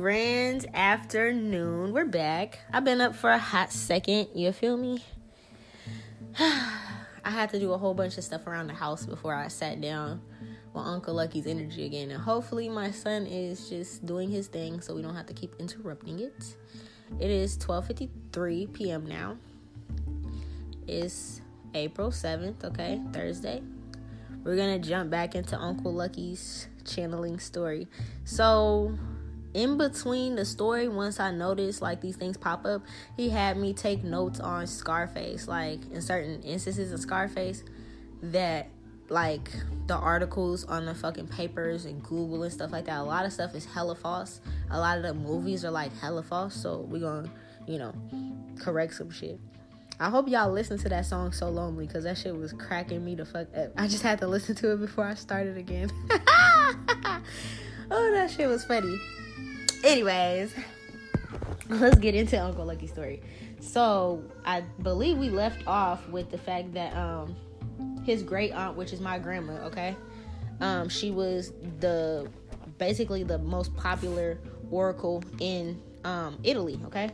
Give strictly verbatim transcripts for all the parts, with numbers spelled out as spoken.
Grand afternoon. We're back. I've been up for a hot second. You feel me? I had to do a whole bunch of stuff around the house before I sat down with Uncle Lucky's energy again. And hopefully my son is just doing his thing so we don't have to keep interrupting it. It is twelve fifty-three p.m. now. It's April seventh, okay? Thursday. We're going to jump back into Uncle Lucky's channeling story. So, in between the story, once I noticed, like, these things pop up, he had me take notes on Scarface. Like, in certain instances of Scarface, that, like, the articles on the fucking papers and Google and stuff like that, a lot of stuff is hella false. A lot of the movies are, like, hella false. So, we're going to, you know, correct some shit. I hope y'all listened to that song So Lonely, because that shit was cracking me the fuck up. I just had to listen to it before I started again. Oh, that shit was funny. Anyways, let's get into Uncle Lucky's story. So, I believe we left off with the fact that um, his great-aunt, which is my grandma, okay? Um, she was the basically the most popular oracle in um, Italy, okay?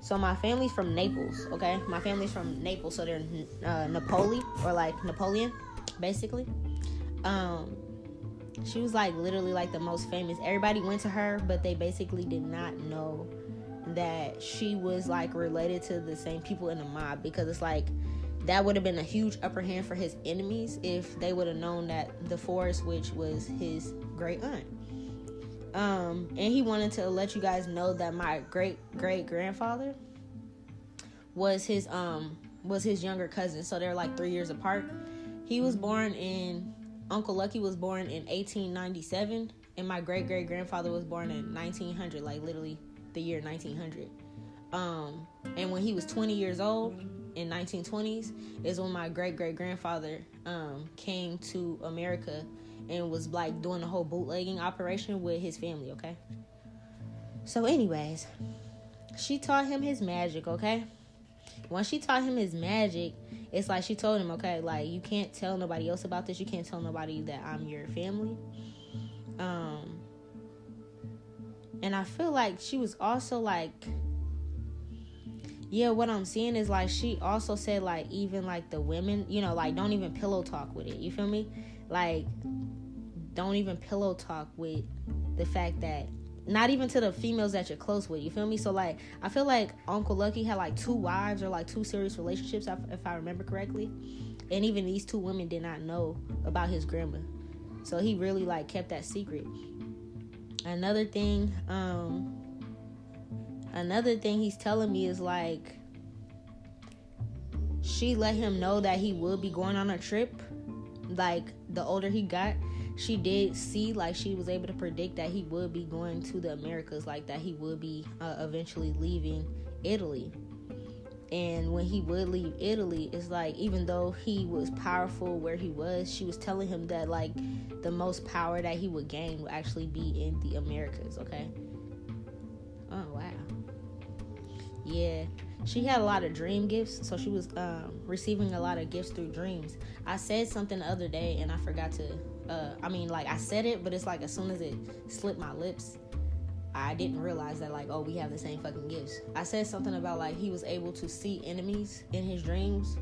So, my family's from Naples, okay? My family's from Naples, so they're uh, Napoli, or, like, Napoleon, basically. Um, she was, like, literally, like, the most famous. Everybody went to her, but they basically did not know that she was, like, related to the same people in the mob. Because it's, like, that would have been a huge upper hand for his enemies if they would have known that the Forest Witch was his great-aunt. Um, and he wanted to let you guys know that my great great grandfather was his um was his younger cousin, so they're like three years apart. He was born in Uncle Lucky was born in eighteen ninety-seven, and my great great grandfather was born in nineteen hundred, like literally the year nineteen hundred. Um, and when he was twenty years old in nineteen twenties is when my great great grandfather um came to America. And was, like, doing the whole bootlegging operation with his family, okay? So, anyways, she taught him his magic, okay? Once she taught him his magic, it's like she told him, okay, like, you can't tell nobody else about this. You can't tell nobody that I'm your family. Um, and I feel like she was also, like, yeah, what I'm seeing is, like, she also said, like, even, like, the women, you know, like, don't even pillow talk with it. You feel me? Like, don't even pillow talk with the fact that, not even to the females that you're close with, you feel me? So, like, I feel like Uncle Lucky had, like, two wives or, like, two serious relationships, if I remember correctly. And even these two women did not know about his grandma. So, he really, like, kept that secret. Another thing, um, another thing he's telling me is, like, she let him know that he would be going on a trip. Like, the older he got, she did see, like, she was able to predict that he would be going to the Americas, like, that he would be uh, eventually leaving Italy. And when he would leave Italy, it's like, even though he was powerful where he was, she was telling him that, like, the most power that he would gain would actually be in the Americas, okay? Oh, wow. Yeah. She had a lot of dream gifts, so she was um, receiving a lot of gifts through dreams. I said something the other day, and I forgot to, uh, I mean, like, I said it, but it's like as soon as it slipped my lips, I didn't realize that, like, oh, we have the same fucking gifts. I said something about, like, he was able to see enemies in his dreams,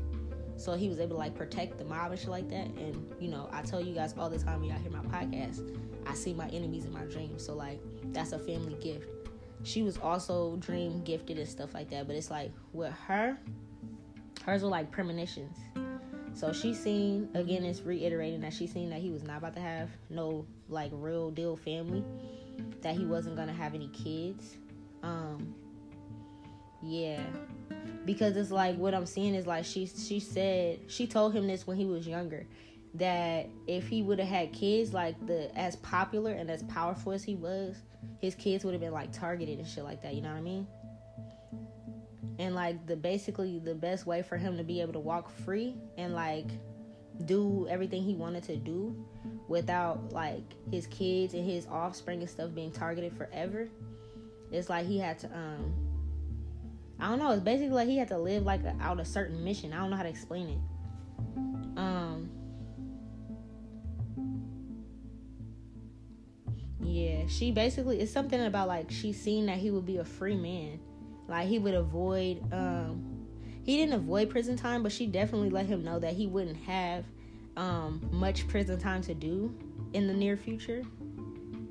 so he was able to, like, protect the mob and shit like that. And, you know, I tell you guys all the time when y'all hear my podcast, I see my enemies in my dreams, so, like, that's a family gift. She was also dream gifted and stuff like that. But it's like with her, hers were like premonitions. So she seen, again, it's reiterating that she seen that he was not about to have no like real deal family. That he wasn't going to have any kids. Um, yeah. Because it's like what I'm seeing is like she, she said, she told him this when he was younger. That if he would have had kids, like, the as popular and as powerful as he was, his kids would have been, like, targeted and shit like that, you know what I mean? And, like, the basically the best way for him to be able to walk free and, like, do everything he wanted to do without, like, his kids and his offspring and stuff being targeted forever, it's like he had to, um, I don't know, it's basically like he had to live, like, a, out a certain mission. I don't know how to explain it. Um... Yeah, she basically, it's something about, like, she seen that he would be a free man. Like, he would avoid, um, he didn't avoid prison time, but she definitely let him know that he wouldn't have um, much prison time to do in the near future.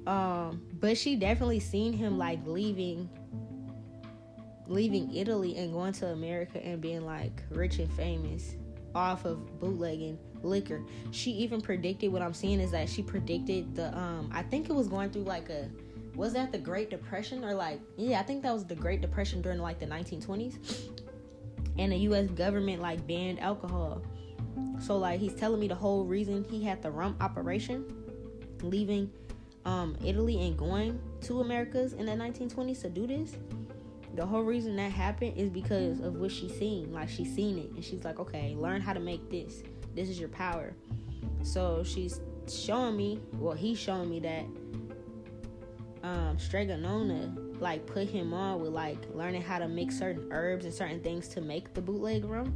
Um, but she definitely seen him, like, leaving, leaving Italy and going to America and being, like, rich and famous off of bootlegging liquor. She even predicted, what I'm seeing is that she predicted the um I think it was going through like a was that the Great Depression or like yeah I think that was the Great Depression during like the nineteen twenties, and the U S government like banned alcohol. So like he's telling me the whole reason he had the rum operation, leaving um Italy and going to Americas in the nineteen twenties to do this, the whole reason that happened is because of what she seen. Like she seen it and she's like, okay, learn how to make this. This is your power. So she's showing me, well, he's showing me that um, Strega Nona, like, put him on with, like, learning how to make certain herbs and certain things to make the bootleg rum.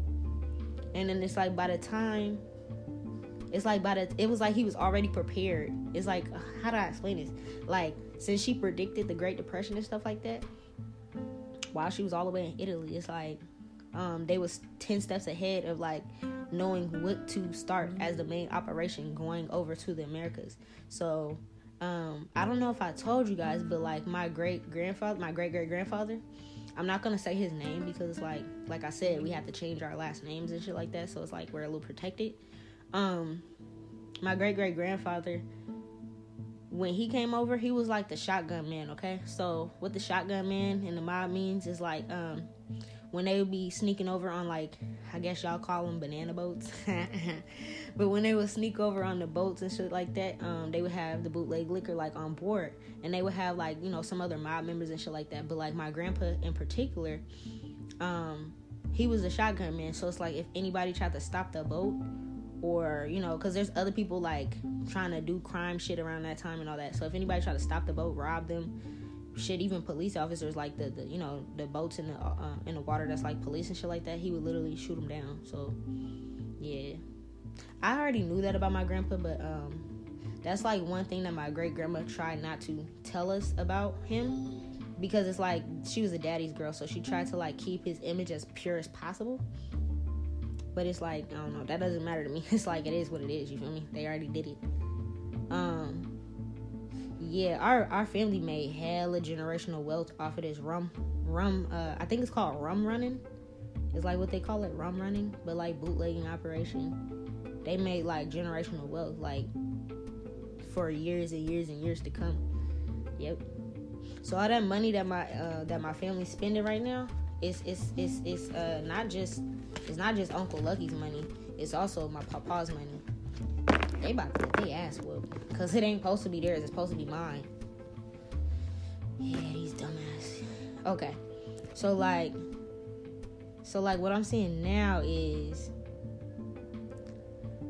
And then it's like by the time, it's like by the, it was like he was already prepared. It's like, how do I explain this? Like, since she predicted the Great Depression and stuff like that, while she was all the way in Italy, it's like um, they was ten steps ahead of, like, knowing what to start as the main operation going over to the Americas. So, um, I don't know if I told you guys, but, like, my great-grandfather, my great-great-grandfather, I'm not going to say his name because, it's like, like I said, we have to change our last names and shit like that, so it's, like, we're a little protected. Um, my great-great-grandfather, when he came over, he was, like, the shotgun man, okay? So, what the shotgun man and the mob means is, like, um... when they would be sneaking over on, like, I guess y'all call them banana boats. But when they would sneak over on the boats and shit like that, um, they would have the bootleg liquor, like, on board. And they would have, like, you know, some other mob members and shit like that. But, like, my grandpa in particular, um, he was a shotgun man. So it's like if anybody tried to stop the boat or, you know, because there's other people, like, trying to do crime shit around that time and all that. So if anybody tried to stop the boat, rob them, shit, even police officers, like the, the you know, the boats in the uh, in the water that's like police and shit like that, he would literally shoot them down. So yeah, I already knew that about my grandpa, but um that's like one thing that my great grandma tried not to tell us about him, because it's like she was a daddy's girl, so she tried to like keep his image as pure as possible. But it's like, I don't know, that doesn't matter to me. It's like, it is what it is, you feel me? They already did it. um Yeah, our, our family made hella generational wealth off of this rum, rum, uh, I think it's called rum running. It's like what they call it, rum running, but like bootlegging operation. They made like generational wealth, like for years and years and years to come. Yep. So all that money that my, uh, that my family's spending right now, it's, it's, it's, it's, uh, not just, it's not just Uncle Lucky's money. It's also my papa's money. They about to get their ass whooped. Because it ain't supposed to be theirs. It's supposed to be mine. Yeah, these dumbass. Okay. So, like... So, like, what I'm seeing now is...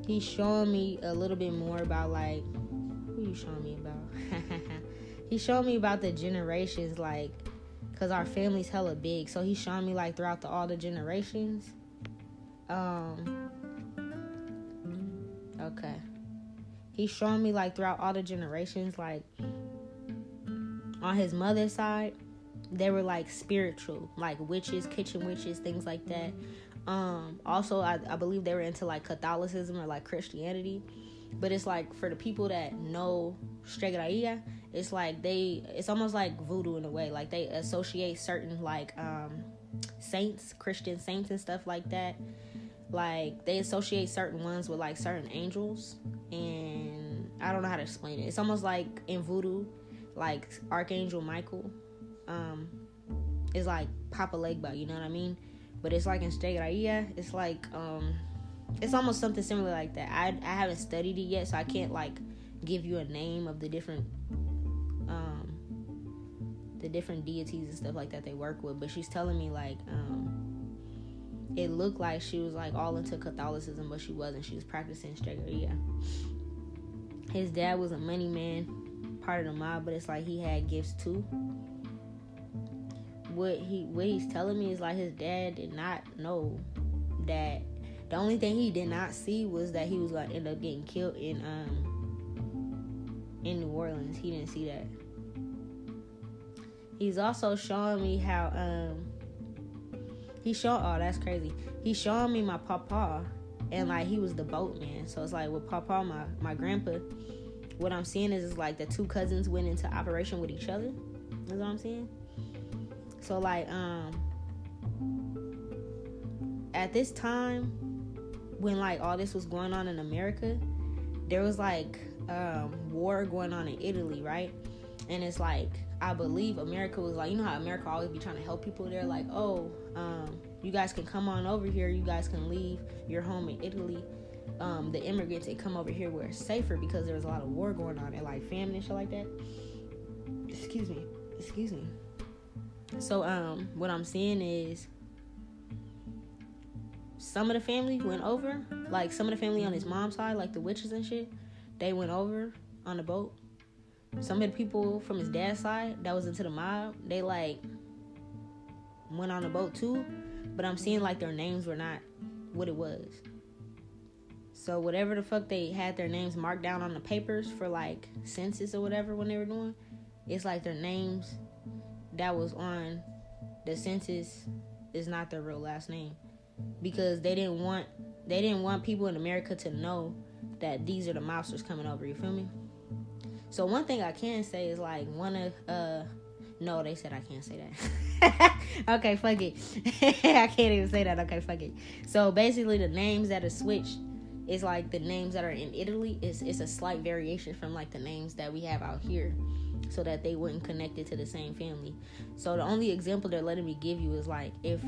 he's showing me a little bit more about, like... Who you showing me about? He's showing me about the generations, like... Because our family's hella big. So, he's showing me, like, throughout the, all the generations. Um... Okay. He's showing me, like, throughout all the generations, like, on his mother's side, they were, like, spiritual. Like, witches, kitchen witches, things like that. Um, also, I, I believe they were into, like, Catholicism or, like, Christianity. But it's, like, for the people that know Stregheria, it's, like, they... It's almost like voodoo in a way. Like, they associate certain, like, um, saints, Christian saints and stuff like that. Like, they associate certain ones with, like, certain angels, and I don't know how to explain it. It's almost like in voodoo, like, Archangel Michael um, is, like, Papa Legba, you know what I mean? But it's, like, in Stregheria, it's, like, um, it's almost something similar like that. I, I haven't studied it yet, so I can't, like, give you a name of the different, um, the different deities and stuff like that they work with, but she's telling me, like, um, it looked like she was, like, all into Catholicism, but she wasn't. She was practicing Stregheria. His dad was a money man, part of the mob, but it's like he had gifts, too. What he what he's telling me is, like, his dad did not know that. The only thing he did not see was that he was going to end up getting killed in um in New Orleans. He didn't see that. He's also showing me how, um, he showed, oh, that's crazy. He's showing me my papa, and, like, he was the boatman. So it's like, with papa, my, my grandpa, what I'm seeing is, is, like, the two cousins went into operation with each other. That's what I'm seeing. So, like, um, at this time, when, like, all this was going on in America, there was, like, um, war going on in Italy, right? And it's, like, I believe America was, like, you know how America always be trying to help people? They're, like, oh, um, you guys can come on over here. You guys can leave your home in Italy. Um, the immigrants, they come over here where it's safer because there was a lot of war going on and, like, famine and shit like that. Excuse me. Excuse me. So, um, what I'm seeing is, some of the family went over, like, some of the family on his mom's side, like the witches and shit, they went over on the boat. Some of the people from his dad's side that was into the mob, they, like, went on the boat too, but I'm seeing, like, their names were not what it was. So whatever the fuck they had their names marked down on the papers for, like, census or whatever when they were doing, it's like their names that was on the census is not their real last name. Because they didn't want they didn't want people in America to know that these are the mobsters coming over, you feel me? So one thing I can say is, like, one of uh no, they said I can't say that. Okay, fuck it. I can't even say that, okay, fuck it. So basically the names that are switched is, like, the names that are in Italy, it's it's a slight variation from, like, the names that we have out here, so that they wouldn't connect it to the same family. So the only example they're letting me give you is, like, if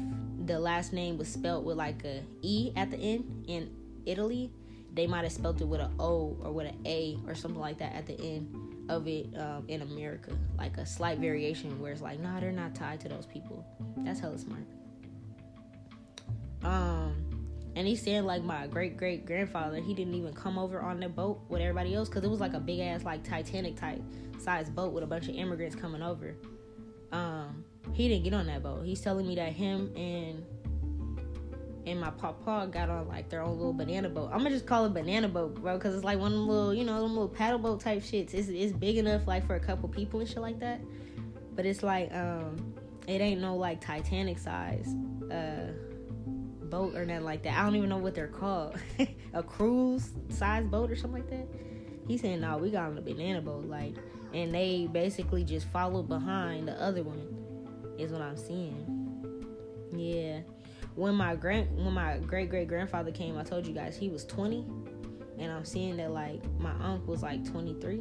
the last name was spelled with, like, a E at the end in Italy, they might have spelled it with an O or with an A or something like that at the end of it um, in America. Like a slight variation where it's like, nah, they're not tied to those people. That's hella smart. Um, and he's saying, like, my great-great-grandfather, he didn't even come over on the boat with everybody else because it was, like, a big-ass, like, Titanic-type size boat with a bunch of immigrants coming over. Um, he didn't get on that boat. He's telling me that him and and my papa got on, like, their own little banana boat. I'm gonna just call it banana boat, bro, because it's, like, one of them little, you know, them little paddle boat type shits. It's, it's big enough, like, for a couple people and shit like that. But it's, like, um, it ain't no, like, Titanic size uh, boat or nothing like that. I don't even know what they're called. A cruise size boat or something like that? He's saying, no, nah, we got on a banana boat, like, and they basically just followed behind the other one, is what I'm seeing. Yeah. When my grand, when my great-great-grandfather came, I told you guys, he was twenty, and I'm seeing that, like, my uncle was, like, twenty-three,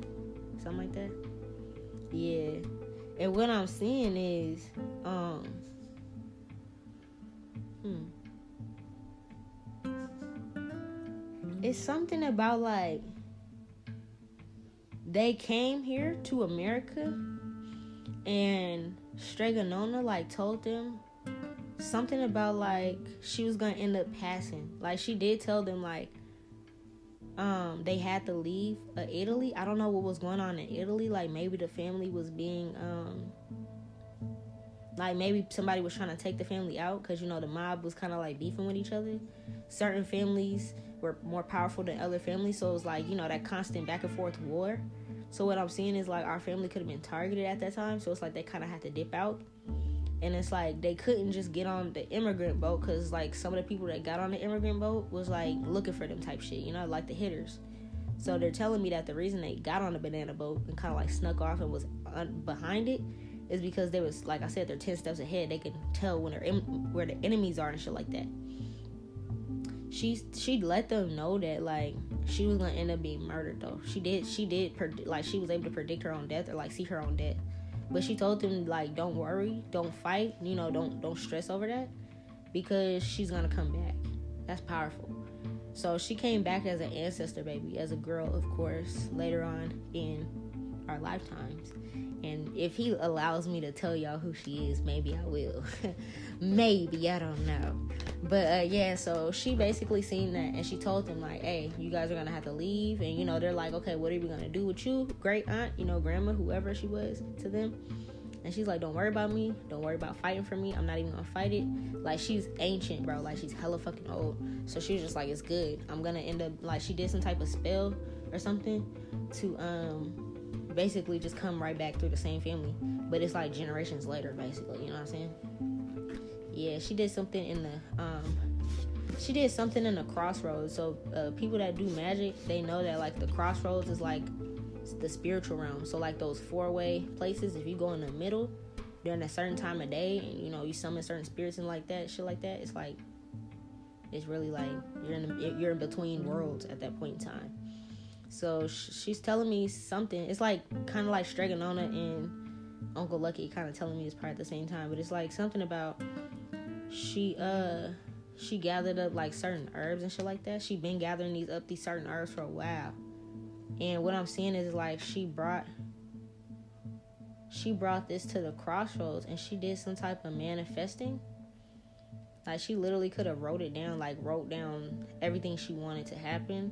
something like that. Yeah. And what I'm seeing is, um, hmm, it's something about, like, they came here to America, and Strega Nona, like, told them something about, like, she was gonna end up passing. Like, she did tell them, like, um, they had to leave uh, Italy. I don't know what was going on in Italy. Like, maybe the family was being, um, like, maybe somebody was trying to take the family out because, you know, the mob was kind of, like, beefing with each other. Certain families were more powerful than other families, so it was, like, you know, that constant back and forth war. So what I'm seeing is, like, our family could have been targeted at that time, so it's, like, they kind of had to dip out. And it's, like, they couldn't just get on the immigrant boat because, like, some of the people that got on the immigrant boat was, like, looking for them type shit, you know, like the hitters. So they're telling me that the reason they got on the banana boat and kind of, like, snuck off and was un- behind it is because they was, like I said, they're ten steps ahead. They can tell when they're em- where the enemies are and shit like that. She she let them know that, like, she was going to end up being murdered, though. She did, she did, pred- like, she was able to predict her own death or, like, see her own death. But she told them, like, don't worry, don't fight, you know, don't don't stress over that because she's going to come back. That's powerful. So she came back as an ancestor baby, as a girl, of course, later on in our lifetimes. And if he allows me to tell y'all who she is, maybe I will. Maybe, I don't know. But, uh, yeah, so she basically seen that, and she told them, like, hey, you guys are going to have to leave. And, you know, they're like, okay, what are we going to do with you, great aunt, you know, grandma, whoever she was to them? And she's like, don't worry about me. Don't worry about fighting for me. I'm not even going to fight it. Like, she's ancient, bro. Like, she's hella fucking old. So she was just like, it's good. I'm going to end up, like, she did some type of spell or something to, um... basically just come right back through the same family, but it's like generations later, basically, you know what I'm saying? Yeah, she did something in the um she did something in the crossroads. So uh, people that do magic, they know that like the crossroads is like the spiritual realm. So like those four-way places, if you go in the middle during a certain time of day and you know you summon certain spirits and like that shit like that, it's like it's really like you're in the, you're in between worlds at that point in time. So sh- she's telling me something. It's like kind of like Strega Nona and Uncle Lucky kind of telling me this part at the same time, but it's like something about she uh she gathered up like certain herbs and shit like that. She been gathering these up these certain herbs for a while, and what I'm seeing is like she brought she brought this to the crossroads and she did some type of manifesting. Like she literally could have wrote it down, like wrote down everything she wanted to happen,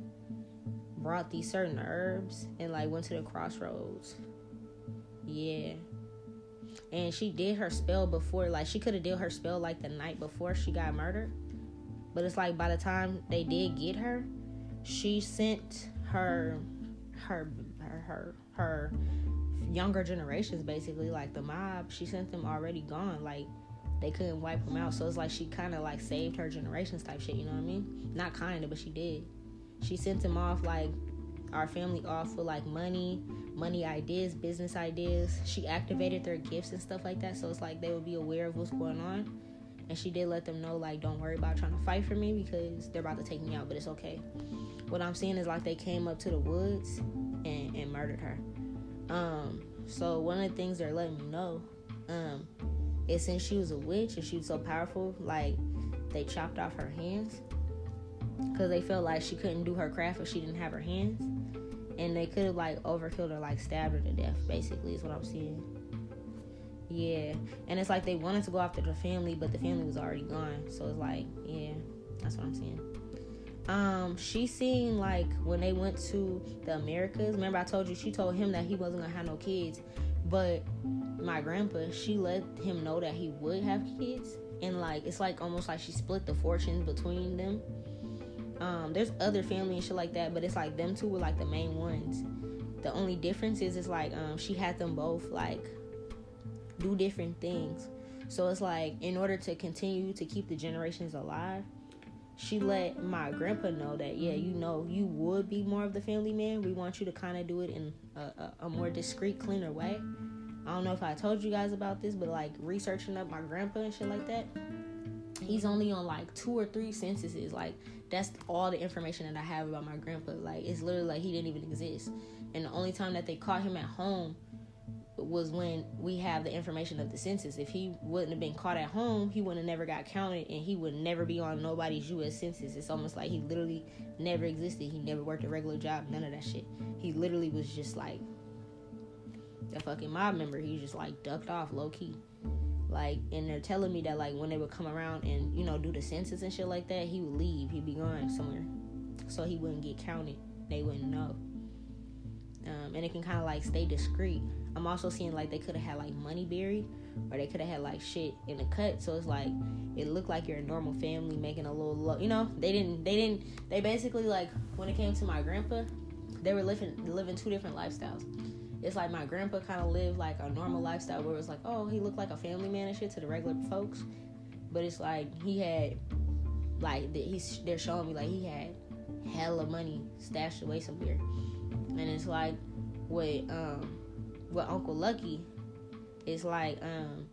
brought these certain herbs, and like went to the crossroads. Yeah. And she did her spell before, like she could have did her spell like the night before she got murdered. But it's like by the time they did get her, she sent her her her her, her younger generations, basically, like the mob, she sent them already gone, like they couldn't wipe them out. So it's like she kind of like saved her generations type shit, you know what I mean? Not kinda, but she did. She sent them off, like, our family off with, like, money, money ideas, business ideas. She activated their gifts and stuff like that. So it's like they would be aware of what's going on. And she did let them know, like, don't worry about trying to fight for me because they're about to take me out, but it's okay. What I'm seeing is, like, they came up to the woods and, and murdered her. Um, so one of the things they're letting me know um, is since she was a witch and she was so powerful, like, they chopped off her hands. Because they felt like she couldn't do her craft if she didn't have her hands. And they could have, like, overkilled her, like, stabbed her to death, basically, is what I'm seeing. Yeah. And it's like they wanted to go after the family, but the family was already gone. So it's like, yeah, that's what I'm seeing. Um, she seen, like, when they went to the Americas. Remember I told you she told him that he wasn't going to have no kids. But my grandpa, she let him know that he would have kids. And, like, it's like almost like she split the fortunes between them. Um, there's other family and shit like that, but it's like them two were like the main ones. The only difference is it's like um, she had them both like do different things. So it's like in order to continue to keep the generations alive, she let my grandpa know that, yeah, you know, you would be more of the family man. We want you to kind of do it in a, a, a more discreet, cleaner way. I don't know if I told you guys about this, but like researching up my grandpa and shit like that, he's only on like two or three censuses. Like that's all the information that I have about my grandpa. Like it's literally like he didn't even exist, and the only time that they caught him at home was when we have the information of the census. If he wouldn't have been caught at home, he would have never got counted, and he would never be on nobody's U S census. It's almost like he literally never existed. He never worked a regular job, none of that shit. He literally was just like a fucking mob member. He just like ducked off low key. Like, and they're telling me that, like, when they would come around and, you know, do the census and shit like that, he would leave. He'd be gone somewhere. So he wouldn't get counted. They wouldn't know. Um, and it can kind of, like, stay discreet. I'm also seeing, like, they could have had, like, money buried. Or they could have had, like, shit in the cut. So it's, like, it looked like you're a normal family making a little, lo- you know? They didn't, they didn't, they basically, like, when it came to my grandpa, they were living, living two different lifestyles. It's like my grandpa kind of lived like a normal lifestyle where it was like, oh, he looked like a family man and shit to the regular folks. But it's like he had, like, the, he's they're showing me like he had hella money stashed away somewhere. And it's like with, um, with Uncle Lucky, it's like um,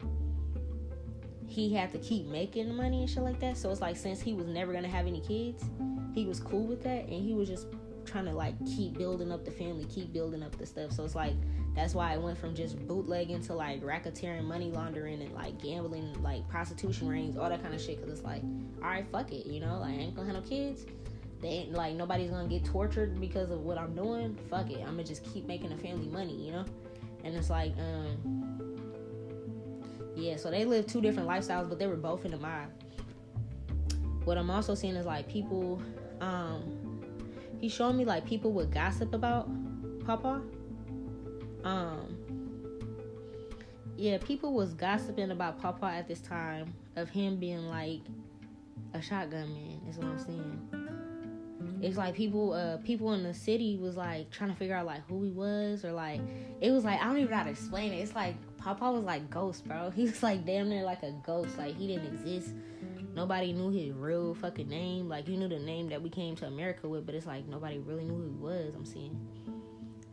he had to keep making money and shit like that. So it's like since he was never going to have any kids, he was cool with that and he was just trying to like keep building up the family, keep building up the stuff. So it's like that's why I went from just bootlegging to like racketeering, money laundering, and like gambling, like prostitution rings, all that kind of shit. Because it's like, all right, fuck it, you know, like I ain't gonna have no kids. They ain't like nobody's gonna get tortured because of what I'm doing. Fuck it, I'm gonna just keep making the family money, you know. And it's like, um, yeah. So they lived two different lifestyles, but they were both in the mob. What I'm also seeing is like people, um. He showed me, like, people would gossip about Papa. Um, yeah, people was gossiping about Papa at this time of him being, like, a shotgun man, is what I'm seeing. Mm-hmm. It's like people uh, people in the city was like trying to figure out like who he was, or like it was like I don't even know how to explain it. It's like Papa was like ghost, bro. He was like damn near like a ghost. Like he didn't exist. Nobody knew his real fucking name. Like you knew the name that we came to America with, but it's like nobody really knew who he was. I'm seeing.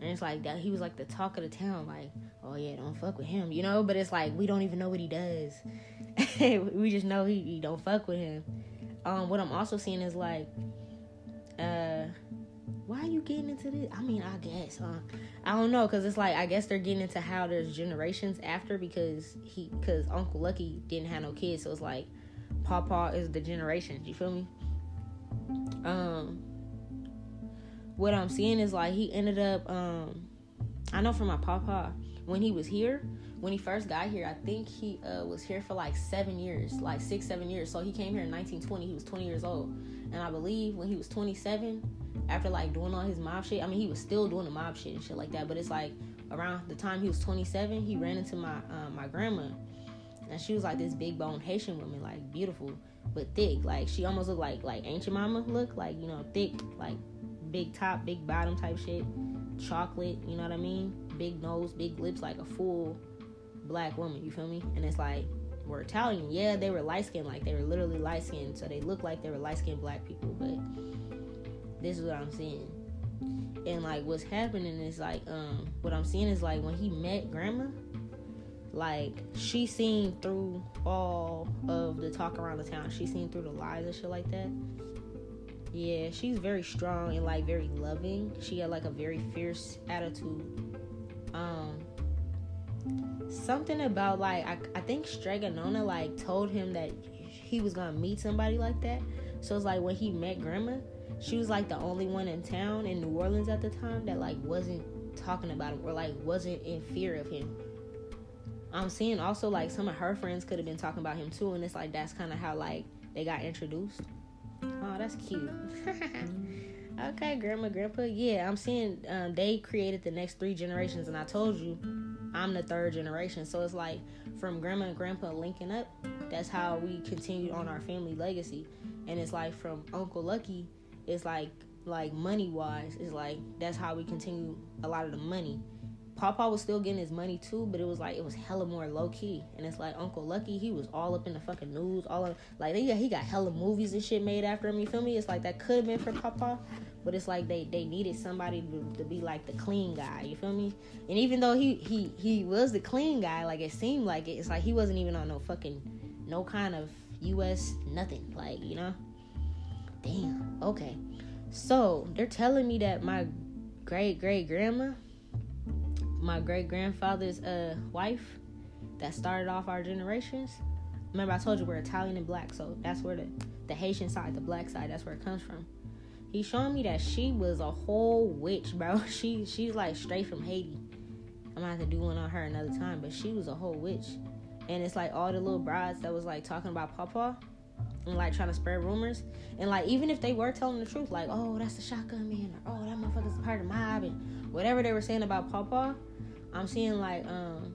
And it's like that he was like the talk of the town, like, oh yeah, don't fuck with him, you know? But it's like we don't even know what he does. We just know he, he don't fuck with him. Um, what I'm also seeing is like, uh, why are you getting into this? I mean, I guess uh, I don't know, cause it's like I guess they're getting into how there's generations after, because he, cause Uncle Lucky didn't have no kids, so it's like Pawpaw is the generations. You feel me? Um. What I'm seeing is, like, he ended up, um, I know from my papa, when he was here, when he first got here, I think he uh, was here for, like, seven years, like, six, seven years. So he came here in nineteen twenty. He was twenty years old. And I believe when he was twenty-seven, after, like, doing all his mob shit, I mean, he was still doing the mob shit and shit like that. But it's, like, around the time he was twenty-seven, he ran into my uh, my grandma. And she was, like, this big-boned Haitian woman, like, beautiful but thick. Like, she almost looked like, like, ancient mama look, like, you know, thick, like, big top, big bottom type shit, chocolate, you know what I mean, big nose, big lips, like a full black woman, you feel me? And it's like, we're Italian, yeah, they were light-skinned, like they were literally light-skinned, so they looked like they were light-skinned black people, but this is what I'm seeing. And like what's happening is like, um, what I'm seeing is like when he met grandma, like she seen through all of the talk around the town, she seen through the lies and shit like that. Yeah, she's very strong and, like, very loving. She had, like, a very fierce attitude. Um, something about, like, I, I think Strega Nona, like, told him that he was gonna meet somebody like that. So it's like when he met Grandma, she was, like, the only one in town in New Orleans at the time that, like, wasn't talking about him or, like, wasn't in fear of him. I'm seeing also, like, some of her friends could have been talking about him, too, and it's, like, that's kind of how, like, they got introduced. Oh, that's cute. Okay, grandma, grandpa. Yeah, I'm seeing um, they created the next three generations, and I told you I'm the third generation. So it's like from grandma and grandpa linking up, that's how we continued on our family legacy. And it's like from Uncle Lucky, it's like like money wise, it's like that's how we continue a lot of the money. Papa was still getting his money too, but it was like it was hella more low key. And it's like Uncle Lucky, he was all up in the fucking news, all of like they, yeah, he got hella movies and shit made after him. You feel me? It's like that could have been for Papa, but it's like they, they needed somebody to, to be like the clean guy. You feel me? And even though he, he he was the clean guy, like it seemed like it, it's like he wasn't even on no fucking no kind of U S nothing. Like you know, damn. Okay, so they're telling me that my great great grandma. My great-grandfather's uh, wife that started off our generations. Remember, I told you we're Italian and black, so that's where the, the Haitian side, the black side, that's where it comes from. He's showing me that she was a whole witch, bro. She She's, like, straight from Haiti. I'm going to have to do one on her another time, but she was a whole witch. And it's, like, all the little brides that was, like, talking about Papa and, like, trying to spread rumors. And, like, even if they were telling the truth, like, oh, that's the shotgun man, or oh, that motherfucker's part of the mob, and whatever they were saying about Papa, I'm seeing, like, um,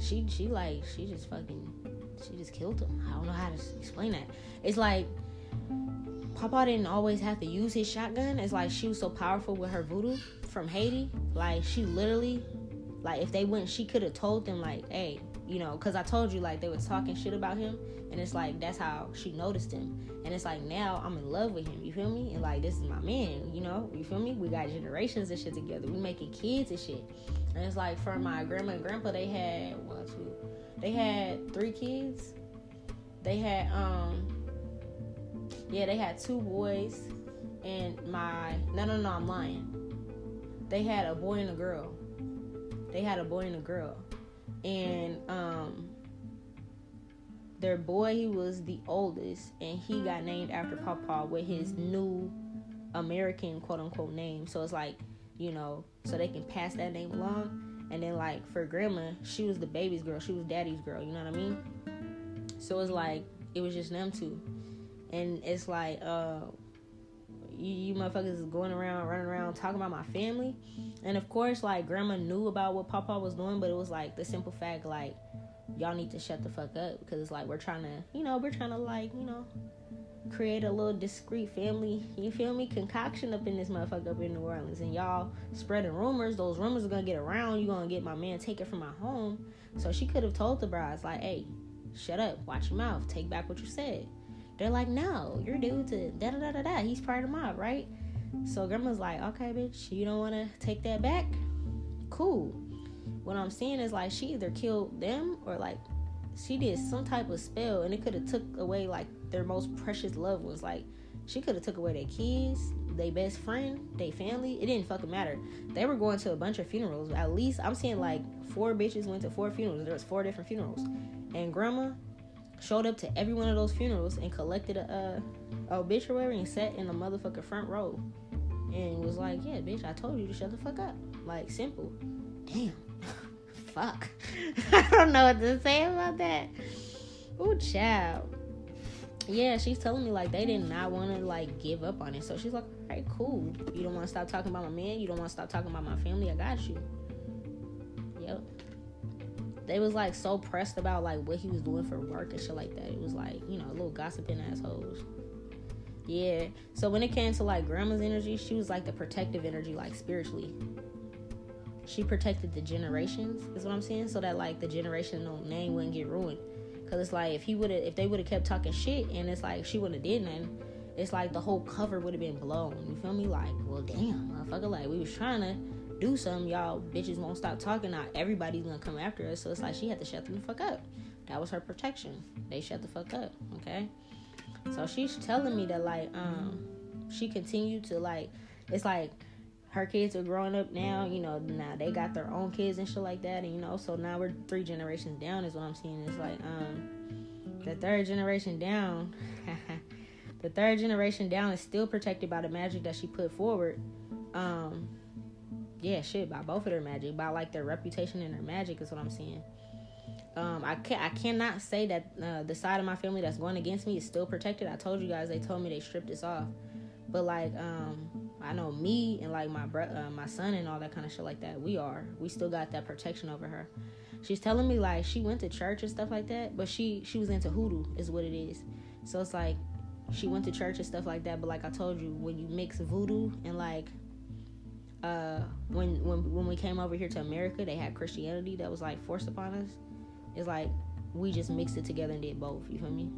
she, she, like, she just fucking, she just killed him. I don't know how to explain that. It's like, Papa didn't always have to use his shotgun. It's like, she was so powerful with her voodoo from Haiti. Like, she literally, like, if they wouldn't, she could have told them, like, hey, you know, because I told you, like, they were talking shit about him. And it's like, that's how she noticed him. And it's like, now I'm in love with him. You feel me? And, like, this is my man, you know? You feel me? We got generations and shit together. We making kids and shit. And it's like, for my grandma and grandpa, they had, one, two, they had three kids. They had, um, yeah, they had two boys. And my, no, no, no, I'm lying. They had a boy and a girl. They had a boy and a girl. And um, their boy, he was the oldest, and he got named after Papa with his new American quote-unquote name. So it's like, you know, so they can pass that name along. And then, like, for Grandma, she was the baby's girl. She was Daddy's girl, you know what I mean? So it's like, it was just them two. And it's like, uh, you, you motherfuckers is going around, running around, talking about my family. And of course, like, Grandma knew about what Papa was doing, but it was like the simple fact, like, y'all need to shut the fuck up, because it's like we're trying to, you know, we're trying to, like, you know, create a little discreet family, you feel me, concoction up in this motherfucker up in New Orleans, and y'all spreading rumors. Those rumors are gonna get around. You gonna get my man taken from my home. So she could have told the brides, like, hey, shut up, watch your mouth, take back what you said. They're like, no, you're due to da da da da da. He's part of the mob, right? So grandma's like, okay, bitch, you don't wanna take that back? Cool. What I'm seeing is, like, she either killed them or, like, she did some type of spell, and it could have took away, like, their most precious loved ones. Like, she could have took away their kids, their best friend, their family. It didn't fucking matter. They were going to a bunch of funerals. At least I'm seeing, like, four bitches went to four funerals. There was four different funerals, and grandma showed up to every one of those funerals and collected a, a obituary and sat in the motherfucking front row and was like, yeah, bitch, I told you to shut the fuck up. Like, simple. Damn. Fuck. I don't know what to say about that. Ooh, child. Yeah, she's telling me, like, they did not want to, like, give up on it. So she's like, all right, cool. You don't want to stop talking about my man? You don't want to stop talking about my family? I got you. Yep. They was, like, so pressed about, like, what he was doing for work and shit like that. It was, like, you know, little gossiping assholes. Yeah. So when it came to, like, grandma's energy, she was, like, the protective energy, like, spiritually. She protected the generations, is what I'm saying, so that, like, the generational name wouldn't get ruined. Because it's like, if he would have, if they would have kept talking shit, and it's like, she wouldn't have did nothing, it's like, the whole cover would have been blown. You feel me? Like, well, damn, motherfucker, like, we was trying to do something. Y'all bitches won't stop talking. Now everybody's gonna come after us. So it's like, she had to shut them the fuck up. That was her protection. They shut the fuck up, okay? So she's telling me that, like, um, she continued to, like, it's like, her kids are growing up now, you know, now they got their own kids and shit like that, and, you know, so now we're three generations down is what I'm seeing. It's like, um, the third generation down, the third generation down is still protected by the magic that she put forward. Um, yeah, shit, by both of their magic, by, like, their reputation and their magic is what I'm seeing. Um, I can't, I cannot say that uh, the side of my family that's going against me is still protected. I told you guys, they told me they stripped this off. But, like, um... I know me and, like, my bro- uh, my son and all that kind of shit like that, we are. We still got that protection over her. She's telling me, like, she went to church and stuff like that, but she, she was into hoodoo is what it is. So it's like, she went to church and stuff like that, but, like I told you, when you mix voodoo and, like, uh, when when when we came over here to America, they had Christianity that was, like, forced upon us. It's like, we just mixed it together and did both, you feel me?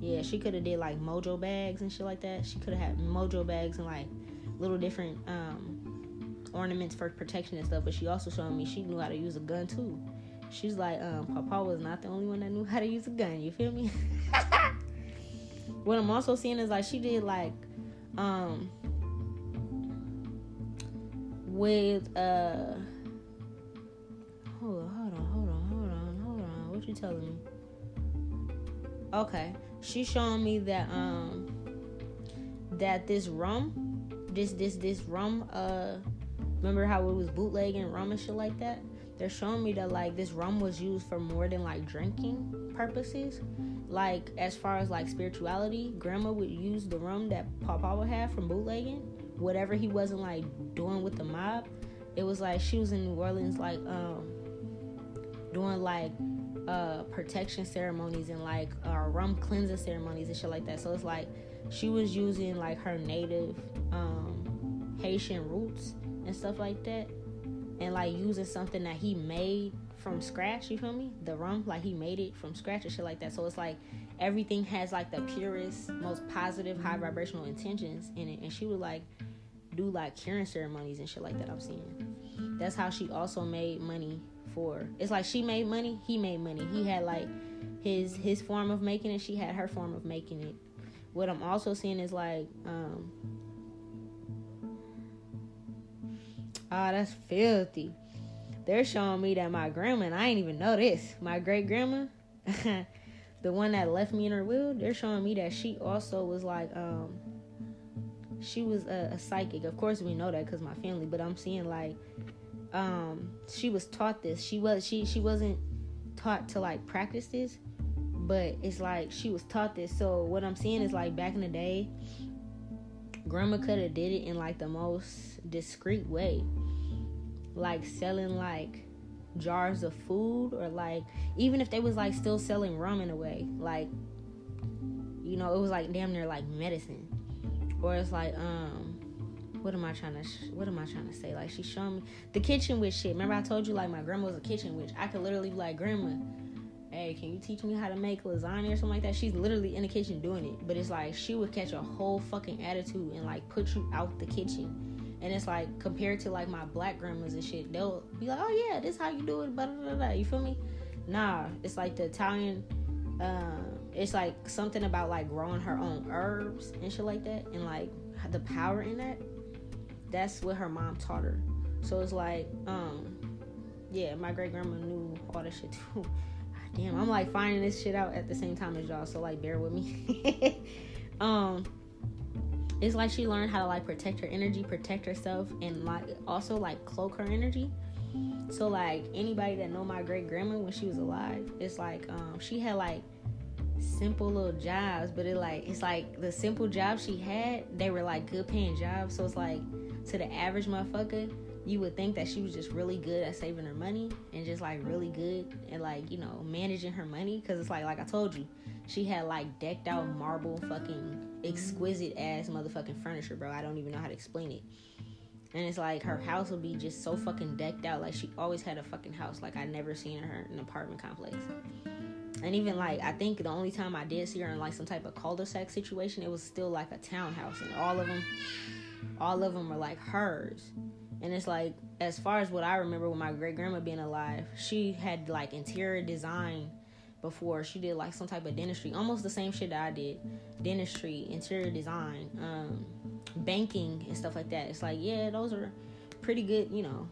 Yeah, she could have did, like, mojo bags and shit like that. She could have had mojo bags and, like, little different um, ornaments for protection and stuff. But she also showed me she knew how to use a gun, too. She's like, um, Papa was not the only one that knew how to use a gun. You feel me? What I'm also seeing is, like, she did, like, um, with, uh, hold on, hold on, hold on, hold on, hold on. What you telling me? Okay. She's showing me that um that this rum, this this this rum, uh remember how it was bootlegging rum and shit like that? They're showing me that, like, this rum was used for more than, like, drinking purposes. Like, as far as, like, spirituality, grandma would use the rum that Papa would have from bootlegging, whatever he wasn't, like, doing with the mob. It was like she was in New Orleans, like, um doing, like, uh protection ceremonies and, like, uh, rum cleansing ceremonies and shit like that. So it's like she was using, like, her native um Haitian roots and stuff like that, and, like, using something that he made from scratch, you feel me, the rum, like, he made it from scratch and shit like that. So it's like everything has, like, the purest, most positive, high vibrational intentions in it, and she would, like, do, like, curing ceremonies and shit like that. I'm seeing that's how she also made money. For it's like she made money, he made money. He had, like, his his form of making it, she had her form of making it. What I'm also seeing is, like, um oh, that's filthy. They're showing me that my grandma, and I ain't even know this, my great grandma, the one that left me in her will, they're showing me that she also was, like, um she was a, a psychic. Of course we know that because my family, but I'm seeing, like, Um, she was taught this. She was she she wasn't taught to, like, practice this, but it's like she was taught this. So what I'm seeing is, like, back in the day, grandma could have did it in, like, the most discreet way, like selling, like, jars of food, or, like, even if they was, like, still selling rum in a way, like, you know, it was like damn near like medicine. Or it's like, um, what am I trying to, sh- what am I trying to say? Like, she showed me the kitchen witch shit. Remember I told you, like, my grandma was a kitchen witch. I could literally be like, grandma, hey, can you teach me how to make lasagna or something like that? She's literally in the kitchen doing it. But it's like, she would catch a whole fucking attitude and, like, put you out the kitchen. And it's like, compared to, like, my black grandmas and shit, they'll be like, oh, yeah, this is how you do it, blah, blah, blah. You feel me? Nah, it's like the Italian, uh, it's like something about, like, growing her own herbs and shit like that. And, like, the power in that. That's what her mom taught her. So it's like, um, yeah, my great-grandma knew all that shit, too. Damn, I'm like finding this shit out at the same time as y'all, so like bear with me. um, it's like she learned how to like protect her energy, protect herself, and like also like cloak her energy. So like anybody that know my great grandma when she was alive, it's like um she had like simple little jobs, but it like it's like the simple jobs she had, they were like good paying jobs. So it's like to the average motherfucker, you would think that she was just really good at saving her money and just, like, really good at, like, you know, managing her money. Because it's like, like I told you, she had, like, decked out marble fucking exquisite-ass motherfucking furniture, bro. I don't even know how to explain it. And it's like her house would be just so fucking decked out. Like, she always had a fucking house. Like, I never seen her in an apartment complex. And even, like, I think the only time I did see her in, like, some type of cul-de-sac situation, it was still, like, a townhouse. And all of them, all of them were, like, hers. And it's like, as far as what I remember with my great-grandma being alive, she had, like, interior design before. She did, like, some type of dentistry. Almost the same shit that I did. Dentistry, interior design, um, banking, and stuff like that. It's like, yeah, those are pretty good, you know,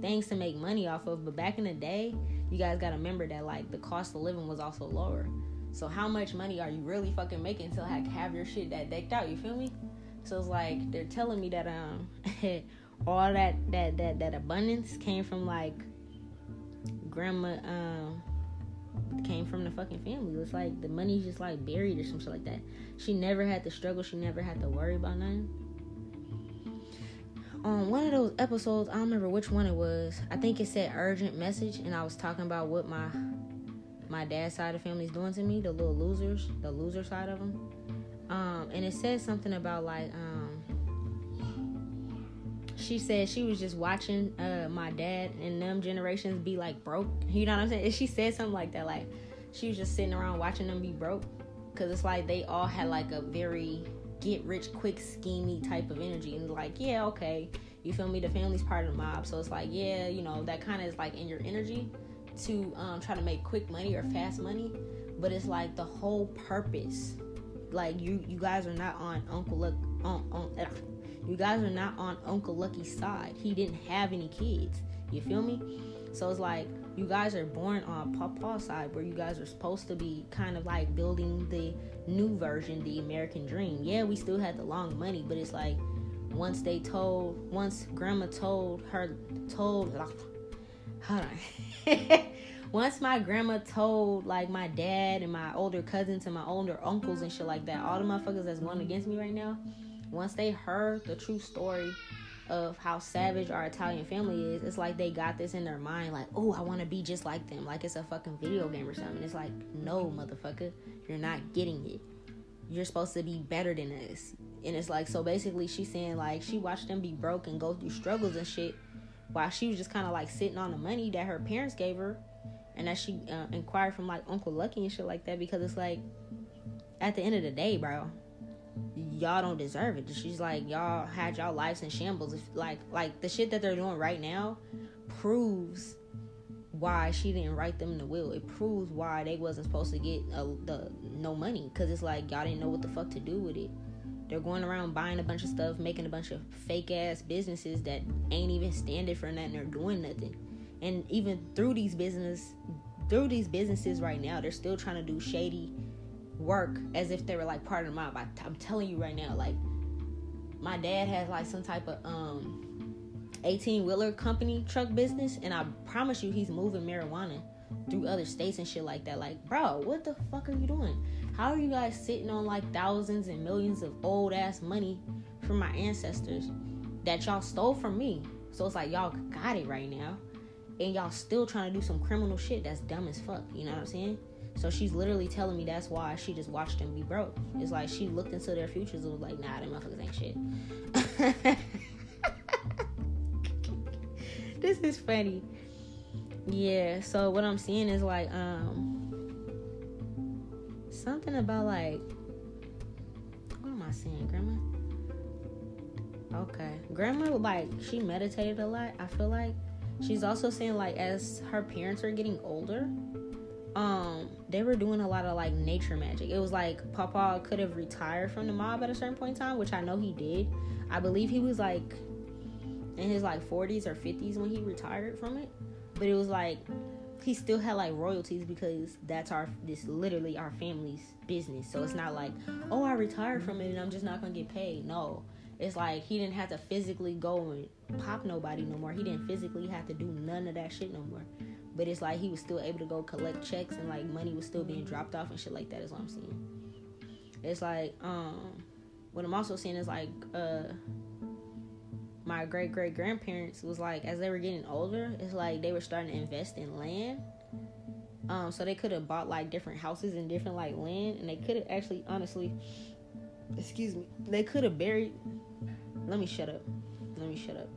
things to make money off of. But back in the day, you guys got to remember that, like, the cost of living was also lower. So how much money are you really fucking making until I have your shit that decked out? You feel me? So it's like, they're telling me that, um... all that, that that that abundance came from like grandma, um came from the fucking family. It was like the money's just like buried or some shit like that. She never had to struggle, she never had to worry about nothing. On um, one of those episodes, I don't remember which one it was, I think it said urgent message, and I was talking about what my my dad's side of family's doing to me, the little losers, the loser side of them. Um and it said something about like um she said she was just watching uh, my dad and them generations be, like, broke. You know what I'm saying? And she said something like that. Like, she was just sitting around watching them be broke. Because it's like they all had, like, a very get-rich-quick schemey type of energy. And like, yeah, okay. You feel me? The family's part of the mob. So it's like, yeah, you know, that kind of is, like, in your energy to um, try to make quick money or fast money. But it's, like, the whole purpose. Like, you, you guys are not on Uncle Luck... on, on, uh, You guys are not on Uncle Lucky's side. He didn't have any kids. You feel me? So it's like, you guys are born on Papa's side, where you guys are supposed to be kind of like building the new version, the American dream. Yeah, we still had the long money, but it's like, once they told, once Grandma told her, told, hold on. Once my grandma told, like, my dad and my older cousins and my older uncles and shit like that, all the motherfuckers that's going against me right now, once they heard the true story of how savage our Italian family is, it's like they got this in their mind, like, oh, I want to be just like them, like it's a fucking video game or something. It's like, no, motherfucker, you're not getting it. You're supposed to be better than us. And it's like, so basically she's saying, like, she watched them be broke and go through struggles and shit while she was just kind of, like, sitting on the money that her parents gave her and that she uh, inquired from, like, Uncle Lucky and shit like that. Because it's like, at the end of the day, bro, y'all don't deserve it. She's like, y'all had y'all lives in shambles. Like, like the shit that they're doing right now proves why she didn't write them in the will. It proves why they wasn't supposed to get a, the no money, because it's like, y'all didn't know what the fuck to do with it. They're going around buying a bunch of stuff, making a bunch of fake ass businesses that ain't even standing for nothing or doing nothing. And even through these business, through these businesses right now, they're still trying to do shady work as if they were, like, part of the mob. I, I'm telling you right now, like, my dad has, like, some type of um eighteen-wheeler company truck business, and I promise you he's moving marijuana through other states and shit like that. Like, bro, what the fuck are you doing? How are you guys sitting on, like, thousands and millions of old-ass money from my ancestors that y'all stole from me? So it's like, y'all got it right now, and y'all still trying to do some criminal shit that's dumb as fuck. You know what I'm saying? So she's literally telling me that's why she just watched them be broke. It's like she looked into their futures and was like, nah, them motherfuckers ain't shit. This is funny. Yeah, so what I'm seeing is like um something about like, what am I seeing, Grandma? Okay. Grandma, like, she meditated a lot, I feel like. She's also saying, like, as her parents are getting older, um, they were doing a lot of, like, nature magic. It was like Papa could have retired from the mob at a certain point in time, which I know he did. I believe he was, like, in his, like, forties or fifties when he retired from it. But it was, like, he still had, like, royalties because that's our, this literally our family's business. So it's not like, oh, I retired from it and I'm just not going to get paid. No. It's like he didn't have to physically go and pop nobody no more. He didn't physically have to do none of that shit no more. But it's like he was still able to go collect checks and, like, money was still being dropped off and shit like that is what I'm seeing. It's like, um, what I'm also seeing is, like, uh, my great-great-grandparents was, like, as they were getting older, it's like they were starting to invest in land. Um, so they could have bought, like, different houses and different, like, land. And they could have actually, honestly, excuse me, they could have buried... Let me shut up. Let me shut up.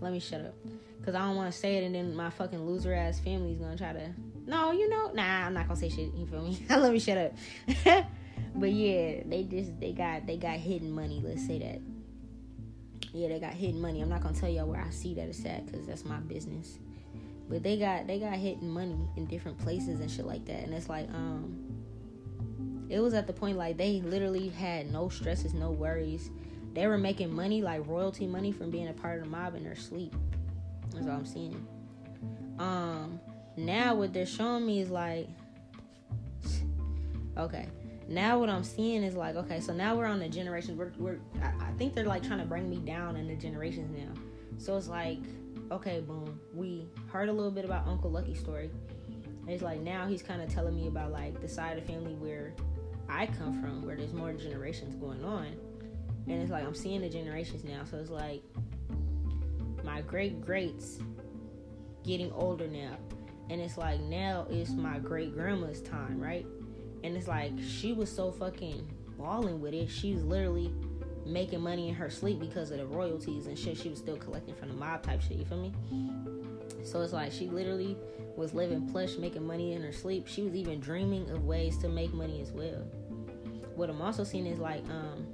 Let me shut up. Because I don't want to say it and then my fucking loser-ass family is going to try to... No, you know... Nah, I'm not going to say shit. You feel me? Let me shut up. But yeah, they just... They got they got hidden money. Let's say that. Yeah, they got hidden money. I'm not going to tell y'all where I see that it's at because that's my business. But they got they got hidden money in different places and shit like that. And it's like, um... It was at the point, like, they literally had no stresses, no worries. They were making money, like royalty money, from being a part of the mob in their sleep. That's all I'm seeing. Um, now what they're showing me is like, okay, now what I'm seeing is like, okay, so now we're on the generations. We're, we're I, I think they're like trying to bring me down in the generations now. So it's like, okay, boom, we heard a little bit about Uncle Lucky's story. And it's like now he's kind of telling me about like the side of the family where I come from, where there's more generations going on. And it's like, I'm seeing the generations now. So it's like, my great-greats getting older now. And it's like, now it's my great-grandma's time, right? And it's like, she was so fucking balling with it. She was literally making money in her sleep because of the royalties and shit she was still collecting from the mob type shit, you feel me? So it's like, she literally was living plush, making money in her sleep. She was even dreaming of ways to make money as well. What I'm also seeing is like, um...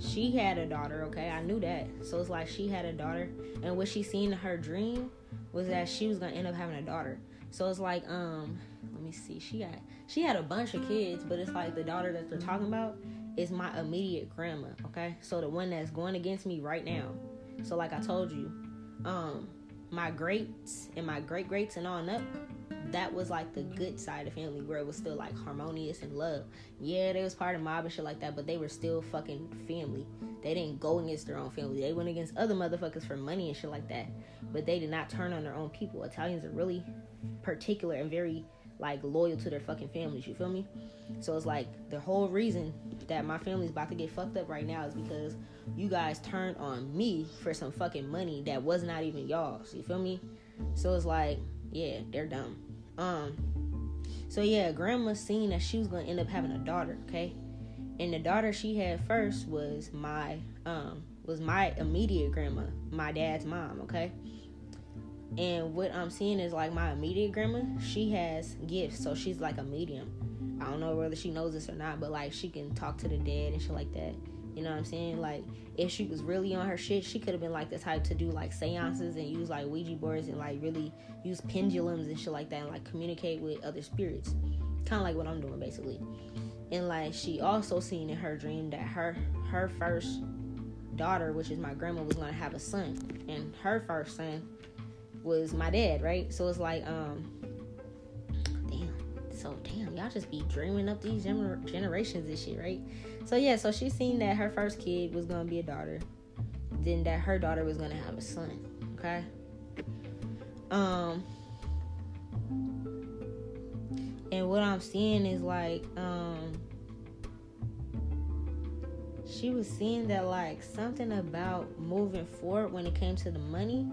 she had a daughter, okay? I knew that. So it's like she had a daughter. And what she seen in her dream was that she was going to end up having a daughter. So it's like, um, let me see. She got, she had a bunch of kids, but it's like the daughter that they're talking about is my immediate grandma, okay? So the one that's going against me right now. So like I told you, um, my greats and my great-greats and on up, that was like the good side of family where it was still like harmonious and love. Yeah, they was part of mob and shit like that, but they were still fucking family. They didn't go against their own family. They went against other motherfuckers for money and shit like that, but they did not turn on their own people. Italians are really particular and very like loyal to their fucking families, you feel me? So it's like the whole reason that my family's about to get fucked up right now is because you guys turned on me for some fucking money that was not even y'all's, you feel me? So it's like, yeah, they're dumb. Um, so yeah, grandma seen that she was going to end up having a daughter, okay? And the daughter she had first was my, um, was my immediate grandma, my dad's mom, okay? And what I'm seeing is like my immediate grandma, she has gifts, so she's like a medium. I don't know whether she knows this or not, but like she can talk to the dead and shit like that. You know what I'm saying? Like, if she was really on her shit, she could have been, like, the type to do, like, seances and use, like, Ouija boards and, like, really use pendulums and shit like that and, like, communicate with other spirits. Kind of like what I'm doing, basically. And, like, she also seen in her dream that her her first daughter, which is my grandma, was going to have a son. And her first son was my dad, right? So it's like, um... So, damn, y'all just be dreaming up these gener- generations and shit, right? So, yeah, so she seen that her first kid was going to be a daughter. Then that her daughter was going to have a son, okay? Um, and what I'm seeing is, like, um, she was seeing that, like, something about moving forward when it came to the money.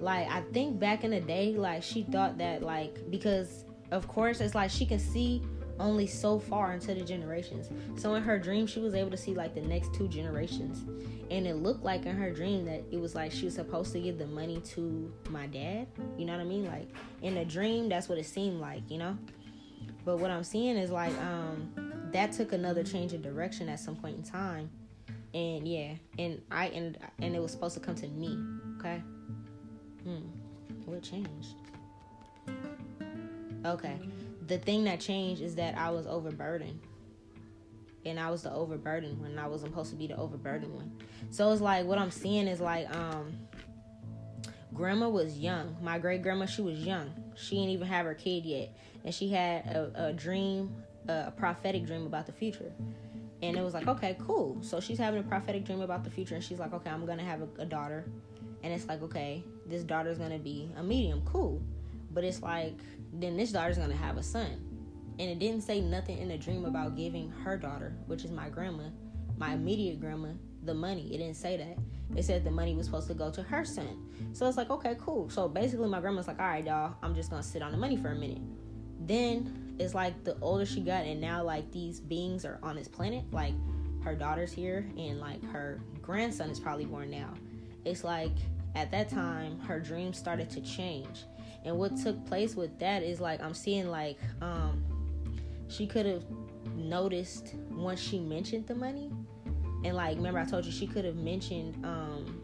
Like, I think back in the day, like, she thought that, like, because... of course, it's like she can see only so far into the generations. So in her dream, she was able to see like the next two generations. And it looked like in her dream that it was like she was supposed to give the money to my dad. You know what I mean? Like in a dream, that's what it seemed like, you know? But what I'm seeing is like um, that took another change of direction at some point in time. And yeah, and I and, and it was supposed to come to me, okay? Hmm, what changed? Okay, the thing that changed is that I was overburdened. And I was the overburdened one. I wasn't supposed to be the overburdened one. So it's like what I'm seeing is like um, grandma was young. My great-grandma, she was young. She didn't even have her kid yet. And she had a, a dream, a prophetic dream about the future. And it was like, okay, cool. So she's having a prophetic dream about the future. And she's like, okay, I'm going to have a, a daughter. And it's like, okay, this daughter's going to be a medium. Cool. But it's like, then this daughter's going to have a son. And it didn't say nothing in the dream about giving her daughter, which is my grandma, my immediate grandma, the money. It didn't say that. It said the money was supposed to go to her son. So it's like, okay, cool. So basically my grandma's like, all right, y'all, I'm just going to sit on the money for a minute. Then it's like the older she got, and now like these beings are on this planet. Like her daughter's here and like her grandson is probably born now. It's like at that time her dreams started to change. And what took place with that is like I'm seeing like um she could have noticed once she mentioned the money. And like remember I told you she could have mentioned um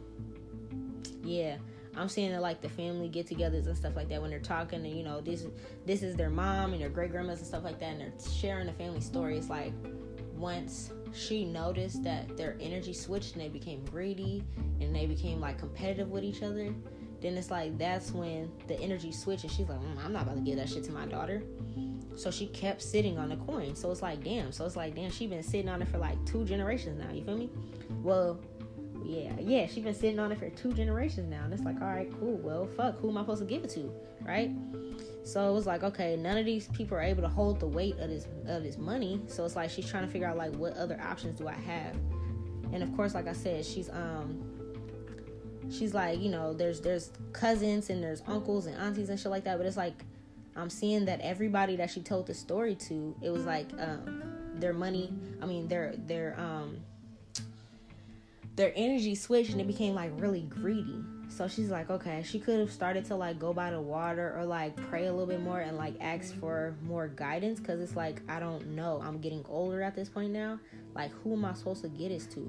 yeah I'm seeing that like the family get-togethers and stuff like that when they're talking, and you know this this is their mom and their great-grandmas and stuff like that, and they're sharing the family stories. Like once she noticed that their energy switched and they became greedy and they became like competitive with each other, then it's like that's when the energy switched and she's like, mm, I'm not about to give that shit to my daughter. So she kept sitting on the coin. So it's like damn. So it's like damn. She been sitting on it for like two generations now. You feel me? Well. Yeah, yeah, she's been sitting on it for two generations now. And it's like, all right, cool, well, fuck, who am I supposed to give it to, right? So it was like, okay, none of these people are able to hold the weight of this of this money. So it's like she's trying to figure out, like, what other options do I have? And, of course, like I said, she's, um, she's like, you know, there's there's cousins and there's uncles and aunties and shit like that. But it's like I'm seeing that everybody that she told the story to, it was like um, their money, I mean, their, their, um... their energy switched and it became like really greedy. So she's like, okay, she could have started to like go by the water or like pray a little bit more and like ask for more guidance, because it's like I don't know, I'm getting older at this point now, like who am I supposed to get this to?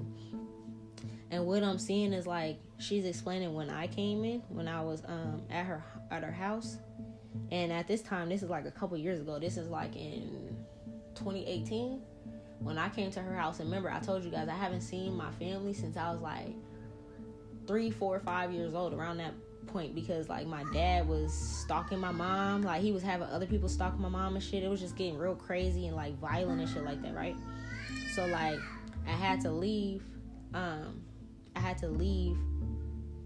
And what I'm seeing is like she's explaining when I came in, when I was um at her at her house, and at this time, this is like a couple years ago, this is like in twenty eighteen when I came to her house. And remember, I told you guys, I haven't seen my family since I was like three, four, five years old, around that point, because like my dad was stalking my mom. Like he was having other people stalk my mom and shit. It was just getting real crazy and like violent and shit like that, right? So like I had to leave. Um, I had to leave.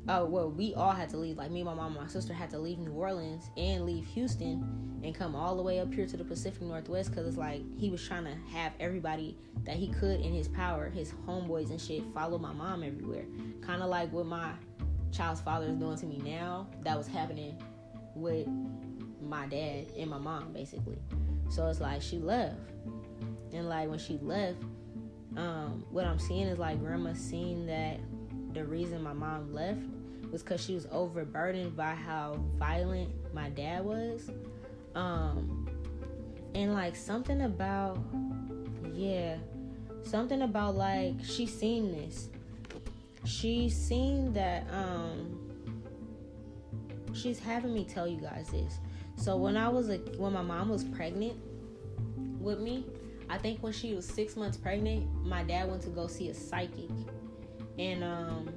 Oh, well, we all had to leave. Like me, my mom, and my sister had to leave New Orleans and leave Houston and come all the way up here to the Pacific Northwest, because it's like he was trying to have everybody that he could in his power, his homeboys and shit, follow my mom everywhere. Kind of like what my child's father is doing to me now, that was happening with my dad and my mom, basically. So it's like she left. And like when she left, um, what I'm seeing is like grandma seeing that the reason my mom left was because she was overburdened by how violent my dad was. Um, and like something about, yeah, something about like she seen this. She seen that, um, she's having me tell you guys this. So when I was, a, when my mom was pregnant with me, I think when she was six months pregnant, my dad went to go see a psychic in um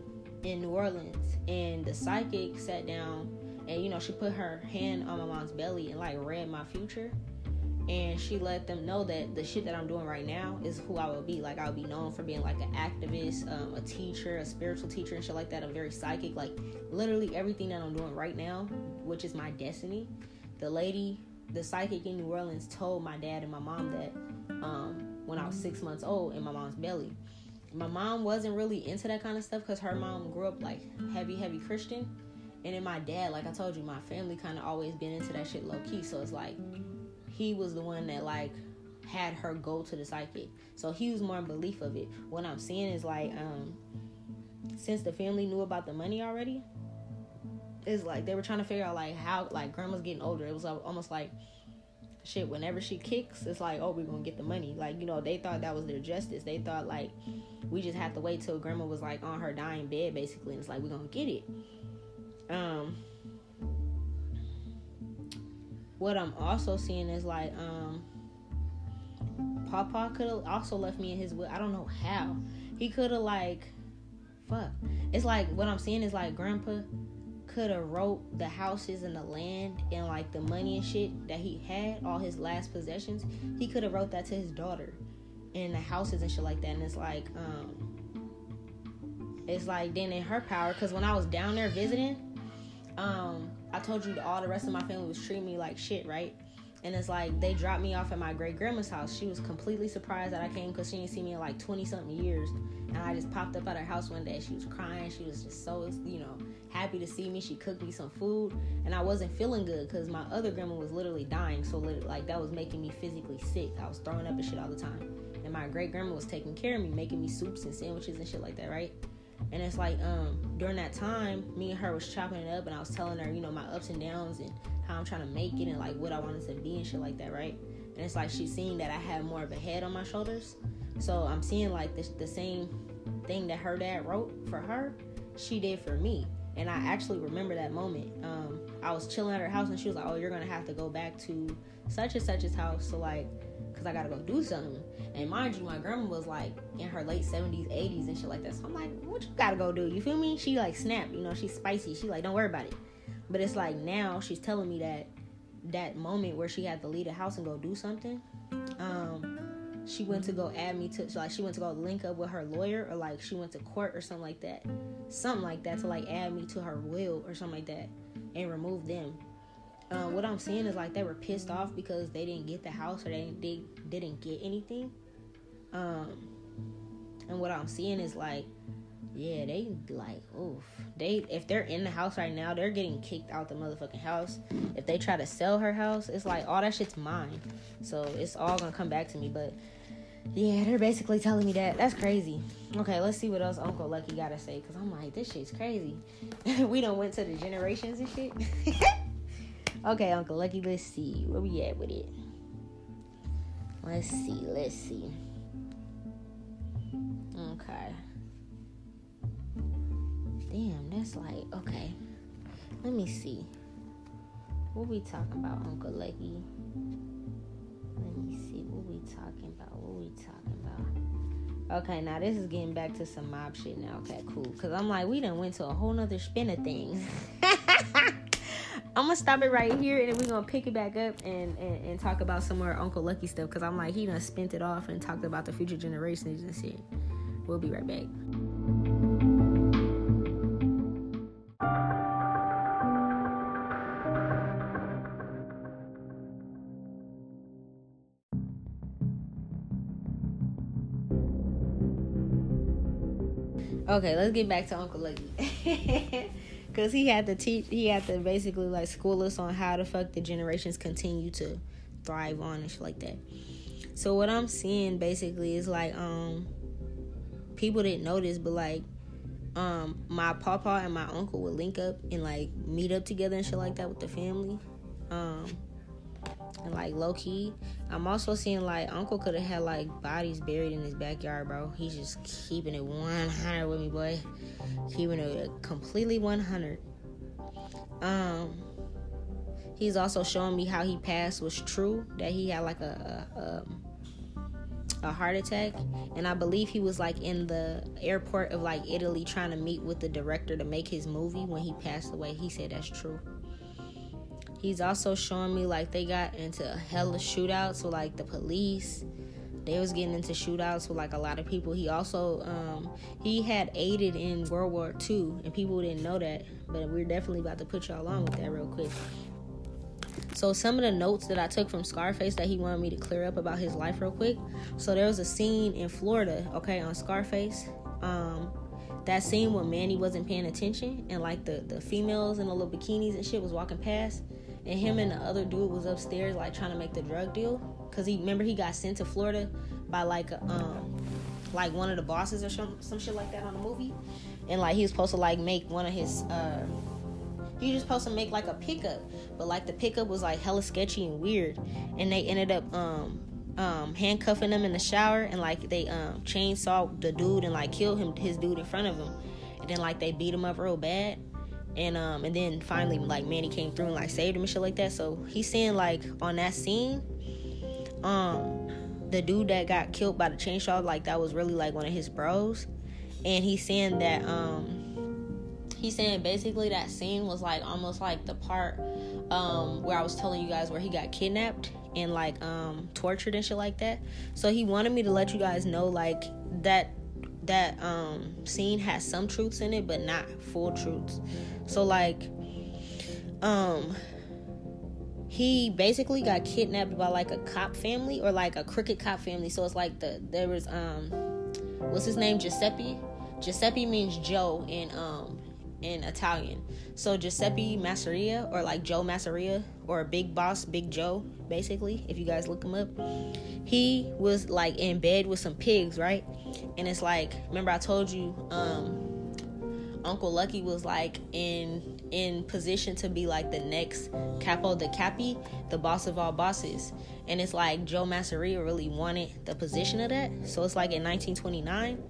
in New Orleans, and the psychic sat down and you know she put her hand on my mom's belly and like read my future, and she let them know that the shit that I'm doing right now is who I will be. Like I'll be known for being like an activist, um a teacher, a spiritual teacher and shit like that. I'm very psychic, like literally everything that I'm doing right now, which is my destiny. The lady, the psychic in New Orleans, told my dad and my mom that um when I was six months old in my mom's belly. My mom wasn't really into that kind of stuff because her mom grew up like heavy, heavy Christian. And then my dad, like I told you, my family kind of always been into that shit low key. So it's like he was the one that, like, had her go to the psychic. So he was more in belief of it. What I'm seeing is, like, um, since the family knew about the money already, it's like they were trying to figure out, like, how, like, grandma's getting older. It was almost like, shit, whenever she kicks, it's like, oh, we're gonna get the money. Like, you know, they thought that was their justice. They thought, like, we just have to wait till grandma was, like, on her dying bed, basically, and it's like, we're gonna get it. Um, what I'm also seeing is, like, um, Papa could have also left me in his will. I don't know how. He could have, like, fuck. It's like, what I'm seeing is, like, Grandpa could have wrote the houses and the land and, like, the money and shit that he had, all his last possessions. He could have wrote that to his daughter and the houses and shit like that. And it's like, um, it's like then in her power, because when I was down there visiting, um, I told you all the rest of my family was treating me like shit, right? And it's like they dropped me off at my great grandma's house. She was completely surprised that I came because she didn't see me in like twenty something years. And I just popped up at her house one day. She was crying. She was just so, you know, happy to see me. She cooked me some food. And I wasn't feeling good because my other grandma was literally dying. So, like, that was making me physically sick. I was throwing up and shit all the time. And my great grandma was taking care of me, making me soups and sandwiches and shit like that, right? And it's like, um, during that time, me and her was chopping it up, and I was telling her, you know, my ups and downs and how I'm trying to make it and, like, what I wanted to be and shit like that, right? And it's like she's seeing that I have more of a head on my shoulders. So I'm seeing, like, the, the same thing that her dad wrote for her, she did for me. And I actually remember that moment. Um, I was chilling at her house, and she was like, oh, you're going to have to go back to such and such's house, so, like, because I got to go do something. And mind you, my grandma was, like, in her late seventies, eighties, and shit like that. So I'm like, what you got to go do? You feel me? She, like, snapped. You know, she's spicy. She, like, don't worry about it. But it's like now she's telling me that that moment where she had to leave the house and go do something, um, she went to go add me to, like, she went to go link up with her lawyer, or, like, she went to court or something like that. Something like that to, like, add me to her will or something like that and remove them. Uh, what I'm seeing is, like, they were pissed off because they didn't get the house or they, they didn't get anything. Um, and what I'm seeing is, like, yeah, they, like, oof. They, if they're in the house right now, they're getting kicked out the motherfucking house. If they try to sell her house, it's like, all that shit's mine. So, it's all gonna come back to me. But, yeah, they're basically telling me that. That's crazy. Okay, let's see what else Uncle Lucky gotta say. Because I'm like, this shit's crazy. We done went to the generations and shit. Okay, Uncle Lucky, let's see. Where we at with it? Let's see, let's see. Okay. Damn, that's like, okay. Let me see. What we talking about, Uncle Lucky? Let me see. What we talking about? What we talking about? Okay, now this is getting back to some mob shit now. Okay, cool. Because I'm like, we done went to a whole nother spin of things. I'm going to stop it right here, and then we're going to pick it back up and, and, and talk about some more Uncle Lucky stuff. Because I'm like, he done spent it off and talked about the future generations and shit. We'll be right back. Okay, let's get back to Uncle Lucky. Because he had to teach, he had to basically, like, school us on how the fuck the generations continue to thrive on and shit like that. So what I'm seeing basically is, like, um, people didn't notice, but, like, um, my papa and my uncle would link up and, like, meet up together and shit like that with the family. Um, and, like, low-key. I'm also seeing, like, Uncle could have had, like, bodies buried in his backyard, bro. He's just keeping it one hundred with me, boy. Keeping it completely one hundred. Um, he's also showing me how he passed was true, that he had, like, a a, a heart attack. And I believe he was, like, in the airport of, like, Italy trying to meet with the director to make his movie when he passed away. He said that's true. He's also showing me, like, they got into a hella shootouts with, like, the police. They was getting into shootouts with, like, a lot of people. He also, um, he had aided in World War Two, and people didn't know that. But we're definitely about to put y'all on with that real quick. So some of the notes that I took from Scarface that he wanted me to clear up about his life real quick. So there was a scene in Florida, okay, on Scarface. Um... That scene where Manny wasn't paying attention and, like, the, the females in the little bikinis and shit was walking past. and him and the other dude was upstairs like trying to make the drug deal, because he remember he got sent to Florida by like a, um like one of the bosses or some some shit like that on the movie, and like he was supposed to like make one of his uh he was supposed to make like a pickup, but like the pickup was like hella sketchy and weird, and they ended up um um handcuffing him in the shower, and like they um chainsawed the dude and like killed him his dude in front of him, and then like they beat him up real bad. And um and then finally like Manny came through and like saved him and shit like that. So he's saying like on that scene, um the dude that got killed by the chainsaw, like that was really like one of his bros. And he's saying that um he's saying basically that scene was like almost like the part um where I was telling you guys where he got kidnapped and like um tortured and shit like that. So he wanted me to let you guys know like that that um scene has some truths in it but not full truths. So like um he basically got kidnapped by like a cop family, or like a crooked cop family. So it's like the there was um what's his name, Giuseppe Giuseppe means Joe in um in Italian. So Giuseppe Masseria, or like Joe Masseria, or Big Boss Big Joe, basically, if you guys look him up, he was like in bed with some pigs, right? And it's like, remember I told you um Uncle Lucky was like in in position to be like the next Capo de Capi, the boss of all bosses. And it's like Joe Masseria really wanted the position of that. So it's like in nineteen twenty-nine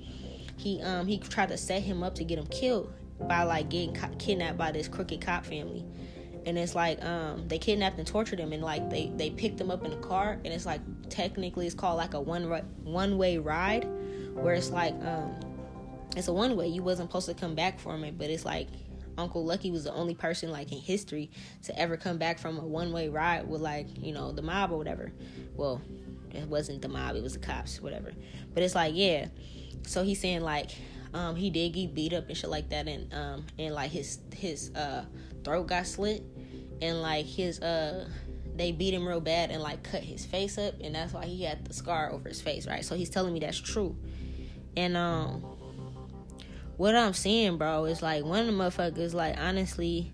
he um he tried to set him up to get him killed by like getting co- kidnapped by this crooked cop family. And it's like um they kidnapped and tortured him, and like they they picked him up in a car, and it's like technically it's called like a one ri- one way ride, where it's like um it's a one way, you wasn't supposed to come back from it, but it's like Uncle Lucky was the only person like in history to ever come back from a one way ride with like, you know, the mob or whatever. Well, it wasn't the mob, it was the cops, whatever. But it's like, yeah, so he's saying like Um, he did get beat up and shit like that, and um, and like his his uh, throat got slit, and like his uh, they beat him real bad and like cut his face up, and that's why he had the scar over his face, right? So he's telling me that's true. And um, what I'm seeing, bro, is like one of the motherfuckers, like honestly,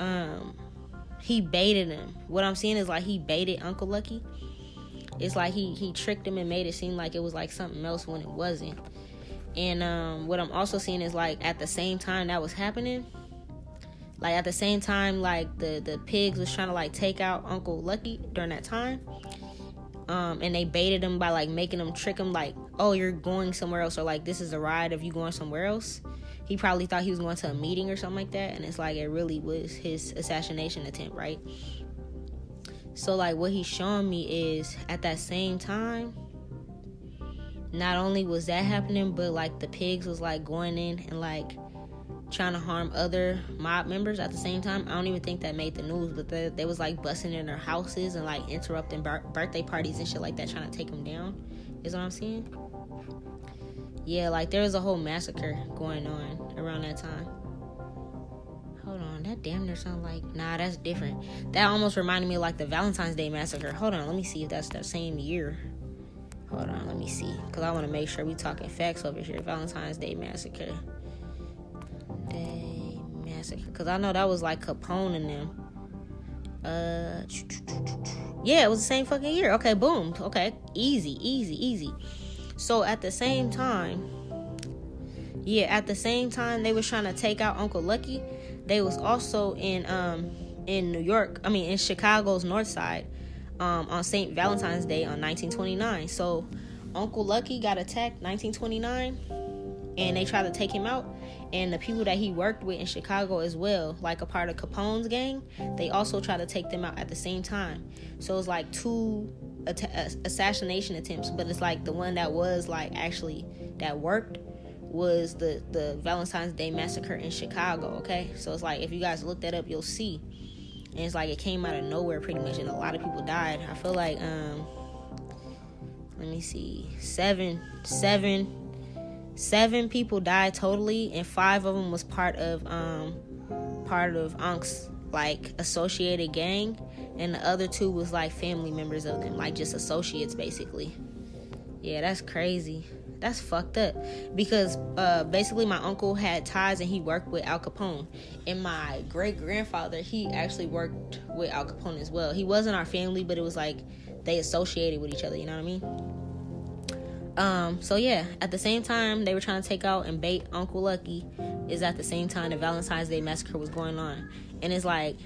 um, he baited him. What I'm seeing is like he baited Uncle Lucky. It's like he he tricked him and made it seem like it was like something else when it wasn't. And um, what I'm also seeing is, like, at the same time that was happening, like, at the same time, like, the, the pigs was trying to, like, take out Uncle Lucky during that time. Um, and they baited him by, like, making him trick him, like, oh, you're going somewhere else, or, like, this is a ride of you going somewhere else. He probably thought he was going to a meeting or something like that. And it's, like, it really was his assassination attempt, right? So, like, what he's showing me is, at that same time, not only was that happening, but like the pigs was like going in and like trying to harm other mob members at the same time. I don't even think that made the news, but they, they was like busting in their houses and like interrupting bar- birthday parties and shit like that, trying to take them down, is what I'm seeing. Yeah, like there was a whole massacre going on around that time. Hold on, that damn near sound like, nah, that's different. That almost reminded me of like the Valentine's Day massacre. Hold on, let me see if that's the same year. Hold on, let me see, because I want to make sure we talking facts over here. Valentine's Day Massacre. Day Massacre. Because I know that was like Capone and them. Uh, yeah, it was the same fucking year. Okay, boom. Okay, easy, easy, easy. So at the same time, yeah, at the same time they was trying to take out Uncle Lucky, they was also in um in New York, I mean in Chicago's North Side. Um, on Saint Valentine's Day on nineteen twenty-nine. So Uncle Lucky got attacked nineteen twenty-nine, and they tried to take him out, and the people that he worked with in Chicago as well, like a part of Capone's gang, they also tried to take them out at the same time. So it's like two att- assassination attempts, but it's like the one that was like actually that worked was the, the Valentine's Day Massacre in Chicago, okay? So it's like if you guys look that up, you'll see. And it's like it came out of nowhere pretty much, and a lot of people died. I feel like, um, let me see, seven, seven, seven people died totally, and five of them was part of, um, part of Unc's, like, associated gang, and the other two was, like, family members of them, like, just associates, basically. Yeah, that's crazy. That's fucked up. Because uh, basically my uncle had ties and he worked with Al Capone. And my great-grandfather, he actually worked with Al Capone as well. He wasn't our family, but it was like they associated with each other, you know what I mean? Um, so yeah, at the same time they were trying to take out and bait Uncle Lucky is at the same time the Valentine's Day massacre was going on. And it's like,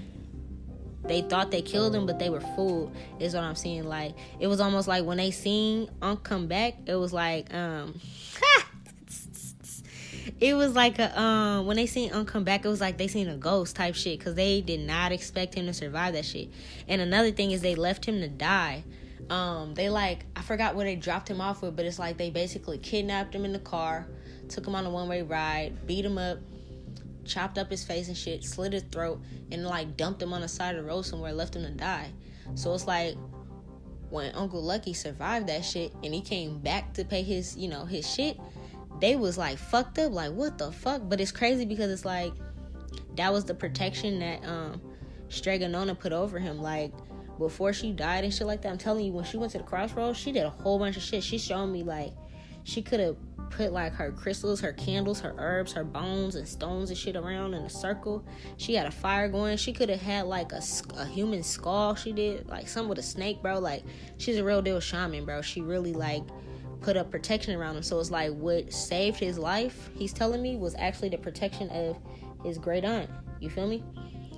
they thought they killed him, but they were fooled, is what I'm saying. Like, it was almost like when they seen Unc come back, it was like, um, it was like a, um, when they seen Unc come back, it was like they seen a ghost type shit, because they did not expect him to survive that shit. And another thing is they left him to die. Um, they like, I forgot where they dropped him off with, but it's like they basically kidnapped him in the car, took him on a one-way ride, beat him up, chopped up his face and shit, slit his throat, and like dumped him on the side of the road somewhere, left him to die. So it's like when Uncle Lucky survived that shit and he came back to pay his, you know, his shit, they was like fucked up, like what the fuck? But it's crazy because it's like that was the protection that um Strega Nona put over him. Like before she died and shit like that, I'm telling you, when she went to the crossroads, she did a whole bunch of shit. She showed me like she could have put like her crystals, her candles, her herbs, her bones and stones and shit around in a circle. She had a fire going. She could have had like a, a human skull. She did like something with a snake, bro. Like she's a real deal shaman, bro. She really like put up protection around him. So it's like what saved his life, he's telling me, was actually the protection of his great aunt. You feel me?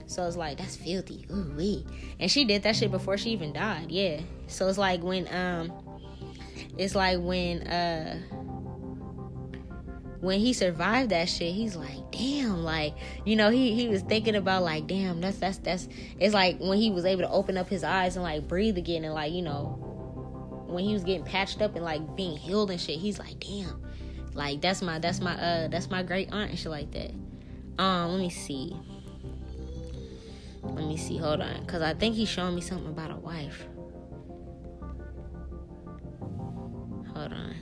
So it's like, that's filthy. Ooh wee. And she did that shit before she even died. Yeah. So it's like when um it's like when uh when he survived that shit, he's like, damn, like, you know, he, he was thinking about, like, damn, that's, that's, that's, it's like when he was able to open up his eyes and, like, breathe again and, like, you know, when he was getting patched up and, like, being healed and shit, he's like, damn, like, that's my, that's my, uh, that's my great aunt and shit like that. Um, let me see. Let me see, hold on, because I think he's showing me something about a wife. Hold on.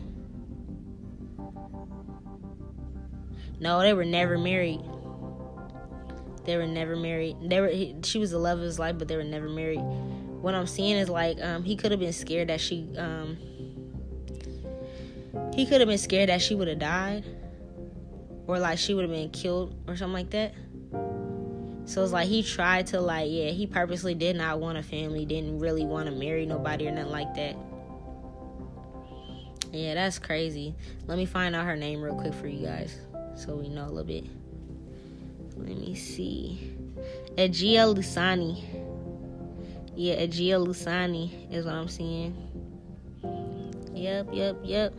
No, they were never married. They were never married. They were. He, she was the love of his life, but they were never married. What I'm seeing is like um, he could have been scared that she. Um, he could have been scared that she would have died, or like she would have been killed or something like that. So it's like he tried to like yeah he purposely did not want a family, didn't really want to marry nobody or nothing like that. Yeah, that's crazy. Let me find out her name real quick for you guys, so we know a little bit. Let me see. Ejia Lusani. Yeah, Ejia Lusani is what I'm seeing. Yep, yep, yep.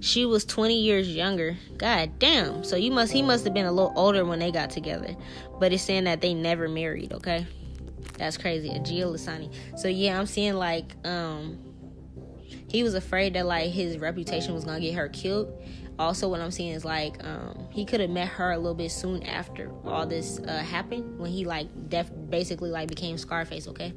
She was twenty years younger. God damn. So you must he must have been a little older when they got together. But it's saying that they never married, okay? That's crazy. Ejia Lusani. So yeah, I'm seeing like um he was afraid that like his reputation was gonna get her killed. Also, what I'm seeing is, like, um, he could have met her a little bit soon after all this uh, happened, when he, like, def- basically, like, became Scarface, okay?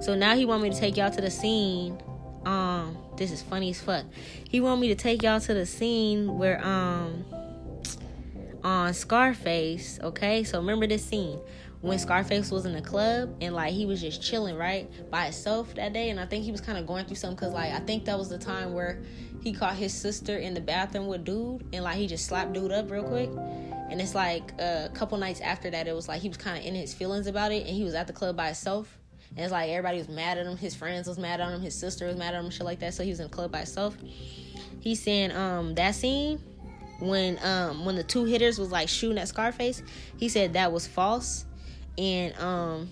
So now he want me to take y'all to the scene. Um, this is funny as fuck. He want me to take y'all to the scene where, um, on Scarface, okay? So remember this scene. When Scarface was in the club and, like, he was just chilling, right, by himself that day. And I think he was kind of going through something because, like, I think that was the time where he caught his sister in the bathroom with dude. And, like, he just slapped dude up real quick. And it's, like, a couple nights after that, it was, like, he was kind of in his feelings about it. And he was at the club by himself. And it's, like, everybody was mad at him. His friends was mad at him. His sister was mad at him and shit like that. So he was in the club by himself. He's saying um, that scene when um, when the two hitters was, like, shooting at Scarface, he said that was false. And um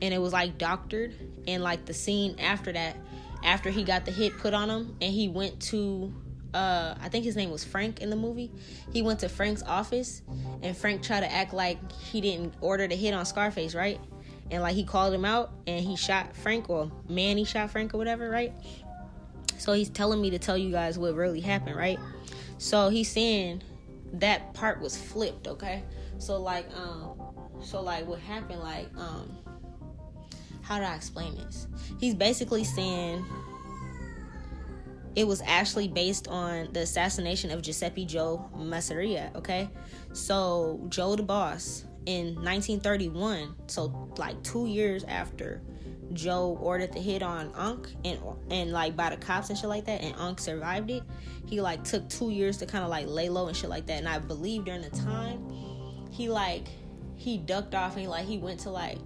and it was like doctored, and like the scene after that, after he got the hit put on him and he went to uh I think his name was Frank in the movie. He went to Frank's office and Frank tried to act like he didn't order the hit on Scarface, right? And like he called him out and he shot Frank, or Manny shot Frank or whatever, right? So he's telling me to tell you guys what really happened, right? So he's saying that part was flipped, okay? So like um So, like, what happened, like, um, how do I explain this? He's basically saying it was actually based on the assassination of Giuseppe Joe Masseria, okay? So, Joe the Boss in nineteen thirty-one, so, like, two years after Joe ordered the hit on Unc and and like by the cops and shit like that, and Unc survived it. He like took two years to kind of like lay low and shit like that. And I believe during the time he like he ducked off and he, like he went to like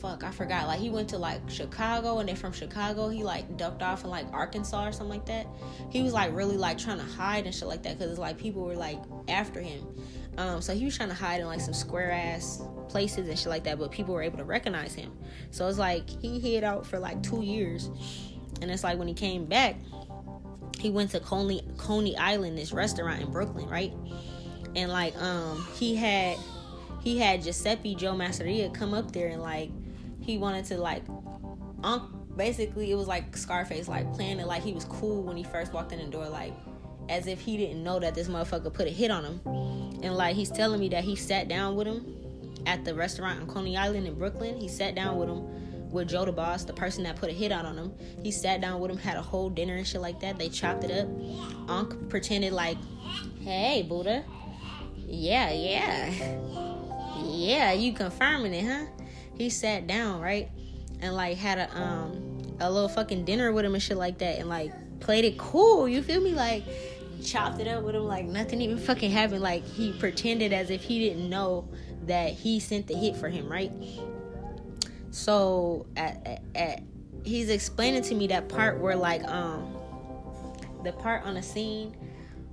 fuck I forgot like he went to like Chicago, and then from Chicago he like ducked off in like Arkansas or something like that. He was like really like trying to hide and shit like that because it's like people were like after him. Um, so he was trying to hide in like some square ass places and shit like that, but people were able to recognize him. So it's like he hid out for like two years, and it's like when he came back, he went to Coney Coney Island, this restaurant in Brooklyn, right? And like um, he had he had Giuseppe Joe Masseria come up there, and like he wanted to like um, basically it was like Scarface like playing it like he was cool when he first walked in the door, like as if he didn't know that this motherfucker put a hit on him. And like he's telling me that he sat down with him at the restaurant on Coney Island in Brooklyn. He sat down with him, with Joe the Boss, the person that put a hit out on him. He sat down with him, had a whole dinner and shit like that. They chopped it up. Unc pretended like, hey, Buddha. Yeah, yeah. Yeah, you confirming it, huh? He sat down, right? And like had a um a little fucking dinner with him and shit like that, and like played it cool, you feel me? Like chopped it up with him like nothing even fucking happened. Like he pretended as if he didn't know that he sent the hit for him, right? So at, at, at, he's explaining to me that part where like um the part on the scene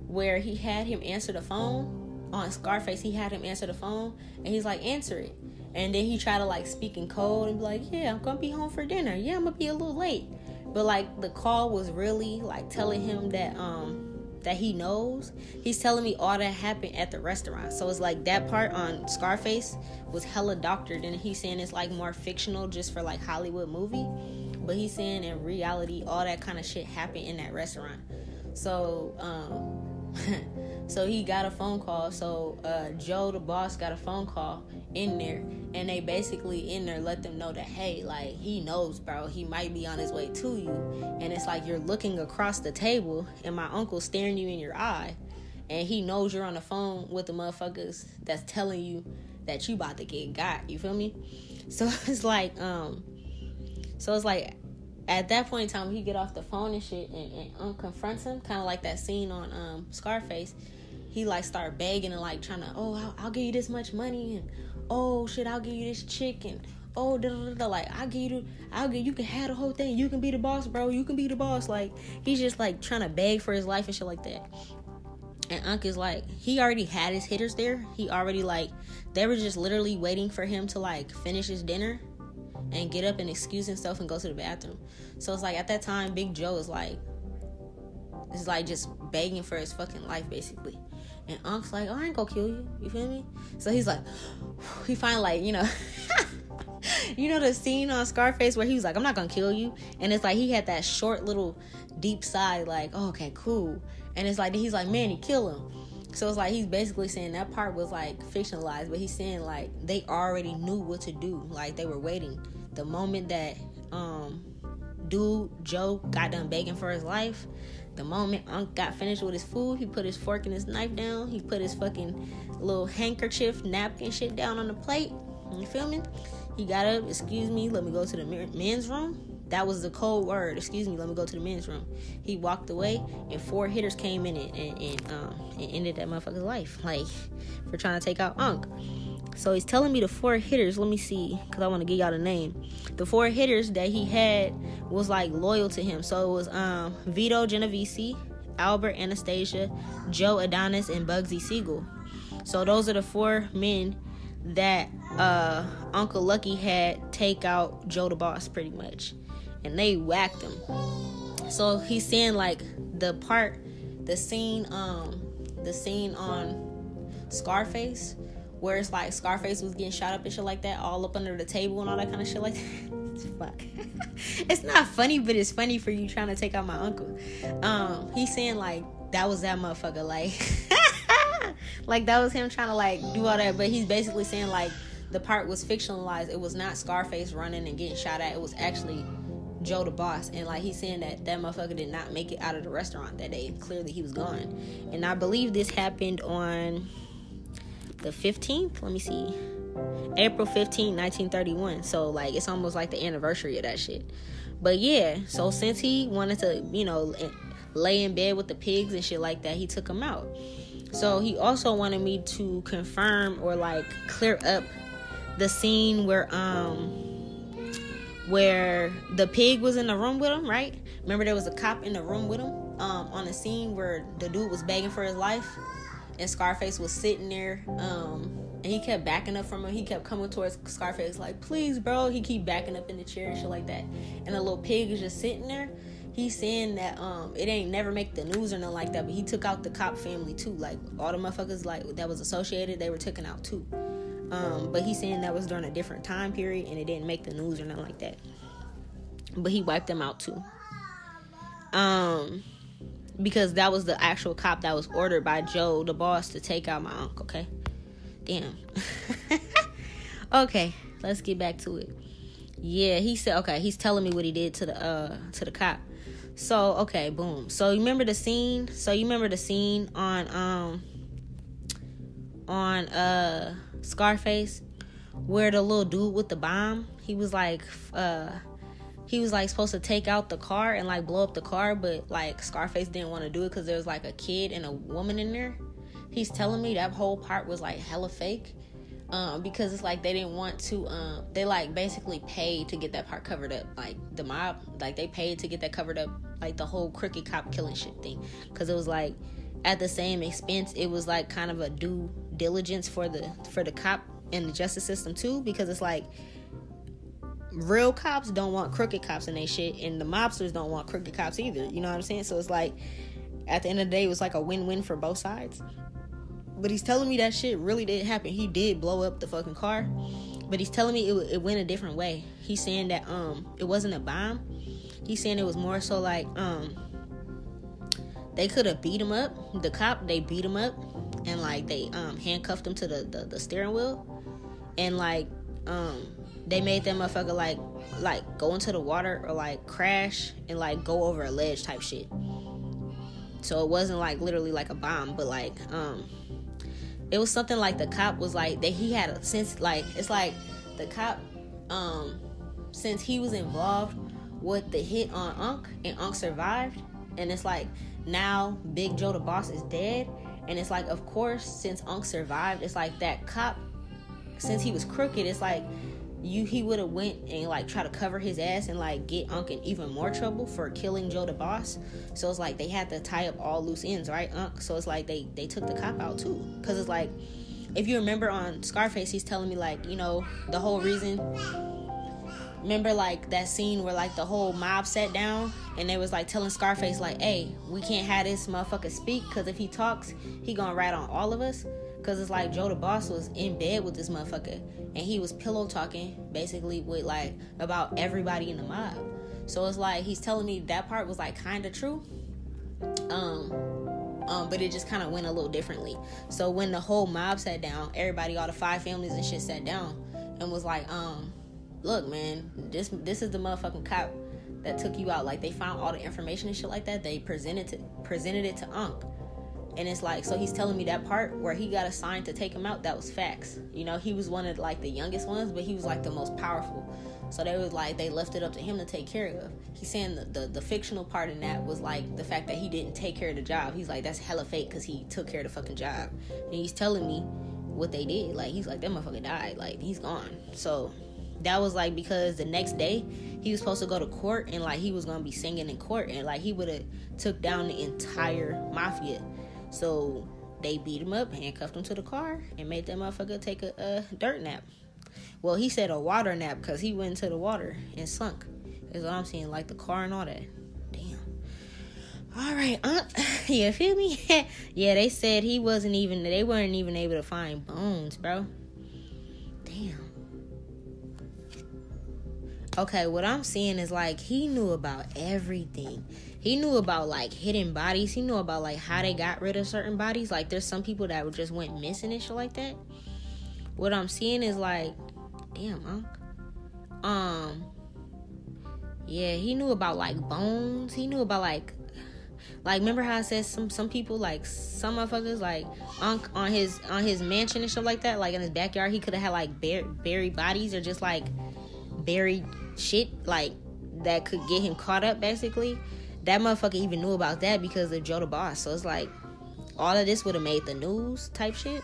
where he had him answer the phone on Scarface. He had him answer the phone and he's like, answer it. And then he tried to like speak in code and be like, yeah, I'm gonna be home for dinner, yeah, I'm gonna be a little late. But like the call was really like telling him that um that he knows. He's telling me all that happened at the restaurant. So it's like that part on Scarface was hella doctored, and he's saying it's like more fictional just for like Hollywood movie, but he's saying in reality all that kind of shit happened in that restaurant. So um so he got a phone call. So uh Joe the Boss got a phone call in there, and they basically in there let them know that, hey, like he knows, bro, he might be on his way to you. And it's like you're looking across the table and my uncle's staring you in your eye, and he knows you're on the phone with the motherfuckers that's telling you that you about to get got, you feel me? So it's like um so it's like at that point in time he get off the phone and shit, and, and Unc confronts him, kind of like that scene on um Scarface. He like start begging and like trying to, oh, I'll, I'll give you this much money, and oh shit, I'll give you this chicken, oh da, da, da, da. Like I'll give you I'll give you can have the whole thing, you can be the boss, bro, you can be the boss. Like he's just like trying to beg for his life and shit like that. And Unc is like, he already had his hitters there. He already like, they were just literally waiting for him to like finish his dinner and get up and excuse himself and go to the bathroom. So it's like at that time Big Joe is like is like just begging for his fucking life basically. And Unc's like, oh, I ain't gonna kill you, you feel me? So he's like, he finally like, you know, you know the scene on Scarface where he was like, I'm not gonna kill you, and it's like he had that short little deep sigh like, oh, okay, cool. And it's like he's like, man, he kill him. So it's like he's basically saying that part was like fictionalized, but he's saying like they already knew what to do, like they were waiting. The moment that um dude Joe got done begging for his life, the moment Unc got finished with his food, he put his fork and his knife down. He put his fucking little handkerchief, napkin shit down on the plate. You feel me? He got up, excuse me, let me go to the men's room. That was the code word, excuse me, let me go to the men's room. He walked away, and four hitters came in and, and, and, um, and ended that motherfucker's life, like, for trying to take out Unc. So he's telling me the four hitters, let me see, because I want to give y'all the name. The four hitters that he had was, like, loyal to him. So it was um, Vito Genovese, Albert Anastasia, Joe Adonis, and Bugsy Siegel. So those are the four men that uh, Uncle Lucky had take out Joe the Boss, pretty much. And they whacked him. So he's saying, like, the part, the scene, um, the scene on Scarface, where it's like Scarface was getting shot up and shit like that, all up under the table and all that kind of shit like that. Fuck. It's not funny, but it's funny for you trying to take out my uncle. Um, he's saying like that was that motherfucker, like, like that was him trying to like do all that. But he's basically saying like the part was fictionalized. It was not Scarface running and getting shot at. It was actually Joe the Boss. And like he's saying that that motherfucker did not make it out of the restaurant that day. Clearly he was gone. And I believe this happened on the fifteenth, let me see, April fifteenth, nineteen thirty-one. So, like, it's almost like the anniversary of that shit. But, yeah, so since he wanted to, you know, lay in bed with the pigs and shit like that, he took them out. So, he also wanted me to confirm or, like, clear up the scene where, um... where the pig was in the room with him, right? Remember there was a cop in the room with him um, on the scene where the dude was begging for his life and Scarface was sitting there um, and he kept backing up from him. He kept coming towards Scarface like, please, bro. He keep backing up in the chair and shit like that. And the little pig is just sitting there. He's saying that um, it ain't never make the news or nothing like that, but he took out the cop family too. Like, all the motherfuckers like that was associated, they were taken out too. Um, but he's saying that was during a different time period and it didn't make the news or nothing like that. But he wiped them out too. Um, because that was the actual cop that was ordered by Joe, the boss, to take out my uncle, okay? Damn. Okay, let's get back to it. Yeah, he said, okay, he's telling me what he did to the, uh, to the cop. So, okay, boom. So, you remember the scene? So, you remember the scene on, um, on, uh... Scarface, where the little dude with the bomb, he was like, uh, he was like supposed to take out the car and like blow up the car, but like Scarface didn't want to do it because there was like a kid and a woman in there. He's telling me that whole part was like hella fake, um, because it's like they didn't want to, um, they like basically paid to get that part covered up, like the mob, like they paid to get that covered up, like the whole crooked cop killing shit thing, because it was like at the same expense, it was like kind of a due diligence for the for the cop and the justice system too, because it's like real cops don't want crooked cops in they shit, and the mobsters don't want crooked cops either, you know what I'm saying? So it's like at the end of the day, it was like a win-win for both sides. But he's telling me that shit really did happen. He did blow up the fucking car, but he's telling me it, it went a different way. He's saying that um it wasn't a bomb. He's saying it was more so like um they could have beat him up. The cop, they beat him up. And, like, they um, handcuffed him to the, the, the steering wheel. And, like, um, they made that motherfucker, like, like go into the water or, like, crash and, like, go over a ledge type shit. So it wasn't, like, literally, like, a bomb. But, like, um, it was something like the cop was, like, that he had a sense, like, it's like the cop, um, since he was involved with the hit on Unc and Unc survived. And it's like now Big Joe the boss is dead. And it's like, of course, since Unc survived, it's like that cop, since he was crooked, it's like you he would have went and like try to cover his ass and like get Unc in even more trouble for killing Joe the boss. So it's like they had to tie up all loose ends, right, Unc? So it's like they, they took the cop out too. Because it's like, if you remember on Scarface, he's telling me like, you know, the whole reason... Remember, like, that scene where, like, the whole mob sat down and they was, like, telling Scarface, like, hey, we can't have this motherfucker speak because if he talks, he gonna rat on all of us. Because it's like Joe the Boss was in bed with this motherfucker and he was pillow talking, basically, with, like, about everybody in the mob. So it's like he's telling me that part was, like, kind of true. Um... Um, but it just kind of went a little differently. So when the whole mob sat down, everybody, all the five families and shit sat down and was like, um... look, man, this this is the motherfucking cop that took you out. Like, they found all the information and shit like that. They presented to, presented it to Unc. And it's like, so he's telling me that part where he got assigned to take him out, that was facts. You know, he was one of, like, the youngest ones, but he was, like, the most powerful. So they was like, they left it up to him to take care of. He's saying the, the, the fictional part in that was, like, the fact that he didn't take care of the job. He's like, that's hella fake because he took care of the fucking job. And he's telling me what they did. Like, he's like, that motherfucker died. Like, he's gone. So... that was, like, because the next day, he was supposed to go to court, and, like, he was going to be singing in court, and, like, he would have took down the entire mafia. So, they beat him up, handcuffed him to the car, and made that motherfucker take a, a dirt nap. Well, he said a water nap, because he went into the water and sunk. That's what I'm seeing, like, the car and all that. Damn. All right, uh, you feel me? Yeah, they said he wasn't even, they weren't even able to find bones, bro. Damn. Okay, what I'm seeing is, like, he knew about everything. He knew about, like, hidden bodies. He knew about, like, how they got rid of certain bodies. Like, there's some people that just went missing and shit like that. What I'm seeing is, like, damn, Unc. Um, yeah, he knew about, like, bones. He knew about, like, Like, remember how I said some some people, like some motherfuckers, like Unc on his on his mansion and stuff like that, like in his backyard, he could have had like bur- buried bodies or just like buried shit like that could get him caught up. Basically, that motherfucker even knew about that because of Joe the Boss. So it's like all of this would have made the news type shit.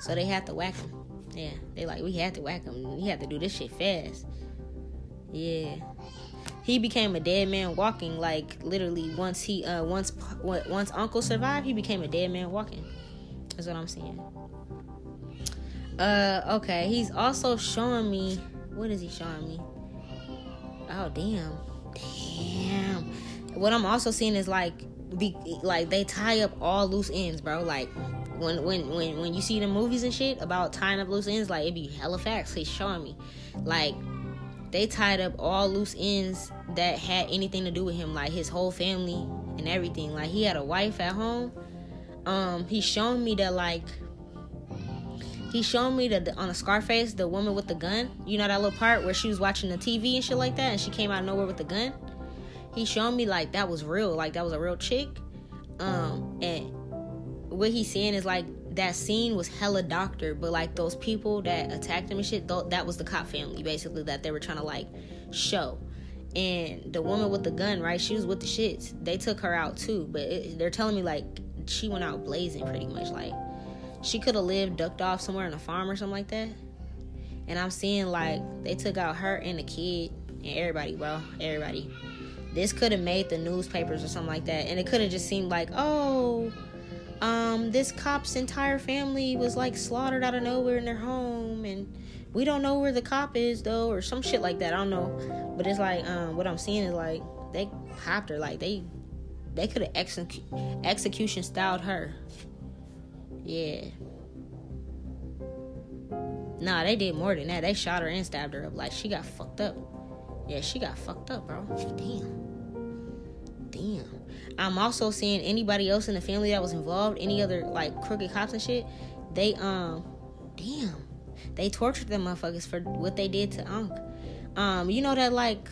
So they had to whack him. Yeah, they like, we had to whack him. We had to do this shit fast. Yeah. He became a dead man walking. Like, literally, once he, uh, once, once Uncle survived, he became a dead man walking. That's what I'm saying. Uh, okay. He's also showing me, what is he showing me? Oh, damn. Damn. What I'm also seeing is, like, be, like, they tie up all loose ends, bro. Like, When, when when when you see the movies and shit about tying up loose ends, like, it be hella facts. He's showing me, like, they tied up all loose ends that had anything to do with him, like his whole family and everything. Like, he had a wife at home. Um, he's showing me that, like, he's showing me that the, on a Scarface, the woman with the gun. You know that little part where she was watching the T V and shit like that, and she came out of nowhere with the gun. He's showing me, like, that was real, like that was a real chick. Um and. What he's saying is, like, that scene was hella doctored, but, like, those people that attacked him and shit, th- that was the cop family, basically, that they were trying to, like, show. And the woman with the gun, right, she was with the shits. They took her out, too, but it, they're telling me, like, she went out blazing, pretty much. Like, she could have lived, ducked off somewhere on a farm or something like that. And I'm seeing, like, they took out her and the kid and everybody, bro, everybody. This could have made the newspapers or something like that, and it could have just seemed like, oh... Um, this cop's entire family was, like, slaughtered out of nowhere in their home, and we don't know where the cop is, though, or some shit like that. I don't know. But it's, like, um, what I'm seeing is, like, they popped her. Like, they they could have execu- execution styled her. Yeah. Nah, they did more than that. They shot her and stabbed her up. Like, she got fucked up. Yeah, she got fucked up, bro. Damn. Damn. I'm also seeing anybody else in the family that was involved, any other, like, crooked cops and shit, they, um, damn, they tortured them motherfuckers for what they did to Unc. Um, you know that, like,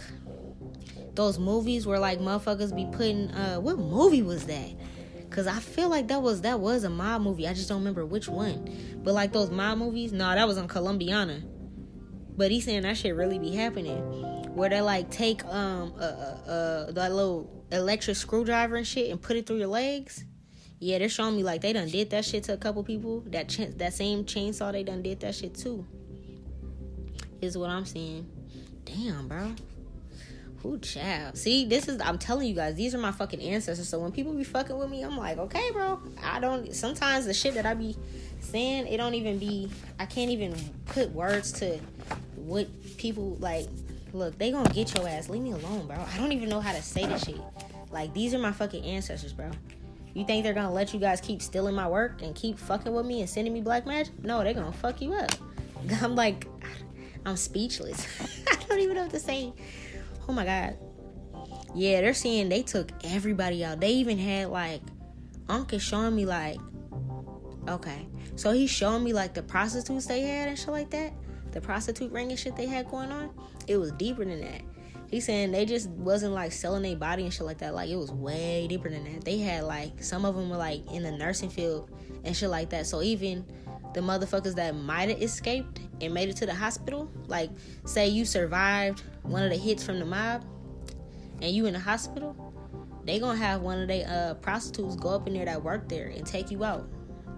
those movies where, like, motherfuckers be putting, uh, what movie was that? Because I feel like that was, that was a mob movie, I just don't remember which one. But, like, those mob movies, nah, that was on Columbiana. But he's saying that shit really be happening. Where they, like, take, um, uh, uh, that little... electric screwdriver and shit and put it through your legs. Yeah, they're showing me, like, they done did that shit to a couple people. That ch- that same chainsaw, they done did that shit too, is what I'm seeing. Damn, bro. Who child? See, this is, I'm telling you guys, these are my fucking ancestors. So when people be fucking with me, I'm like, okay, bro. I don't, sometimes the shit that I be saying, it don't even be, I can't even put words to what people, like, look, they gonna get your ass. Leave me alone, bro. I don't even know how to say this shit. Like, these are my fucking ancestors, bro. You think they're gonna let you guys keep stealing my work and keep fucking with me and sending me black magic? No, they're gonna fuck you up. I'm like, I'm speechless. I don't even know what to say. Oh, my God. Yeah, they're saying they took everybody out. They even had, like, Unc is showing me, like, okay. So he's showing me, like, the prostitutes they had and shit like that. The prostitute ring and shit they had going on, it was deeper than that. He's saying they just wasn't, like, selling their body and shit like that. Like, it was way deeper than that. They had, like, some of them were, like, in the nursing field and shit like that. So even the motherfuckers that might have escaped and made it to the hospital, like, say you survived one of the hits from the mob and you in the hospital, they gonna have one of their uh, prostitutes go up in there that work there and take you out,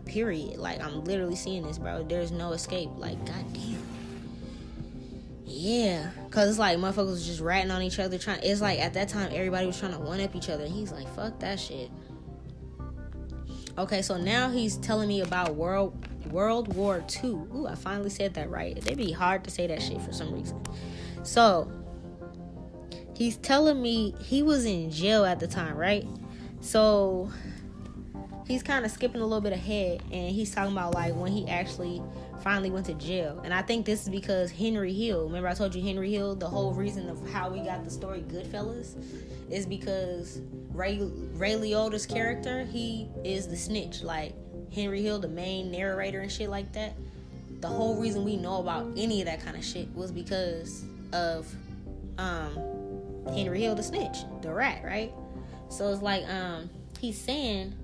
period. Like, I'm literally seeing this, bro. There's no escape. Like, goddamn. Yeah, because it's like motherfuckers was just ratting on each other. Trying, It's like at that time, everybody was trying to one-up each other. And he's like, fuck that shit. Okay, so now he's telling me about World World War Two. Ooh, I finally said that right. They be hard to say that shit for some reason. So, he's telling me he was in jail at the time, right? So, he's kind of skipping a little bit ahead. And he's talking about, like, when he actually... finally went to jail. And I think this is because Henry Hill, remember I told you Henry Hill, the whole reason of how we got the story Goodfellas is because Ray, Ray Liotta's character, he is the snitch. Like, Henry Hill, the main narrator and shit like that, the whole reason we know about any of that kind of shit was because of um Henry Hill, the snitch, the rat, right? So it's like um he's saying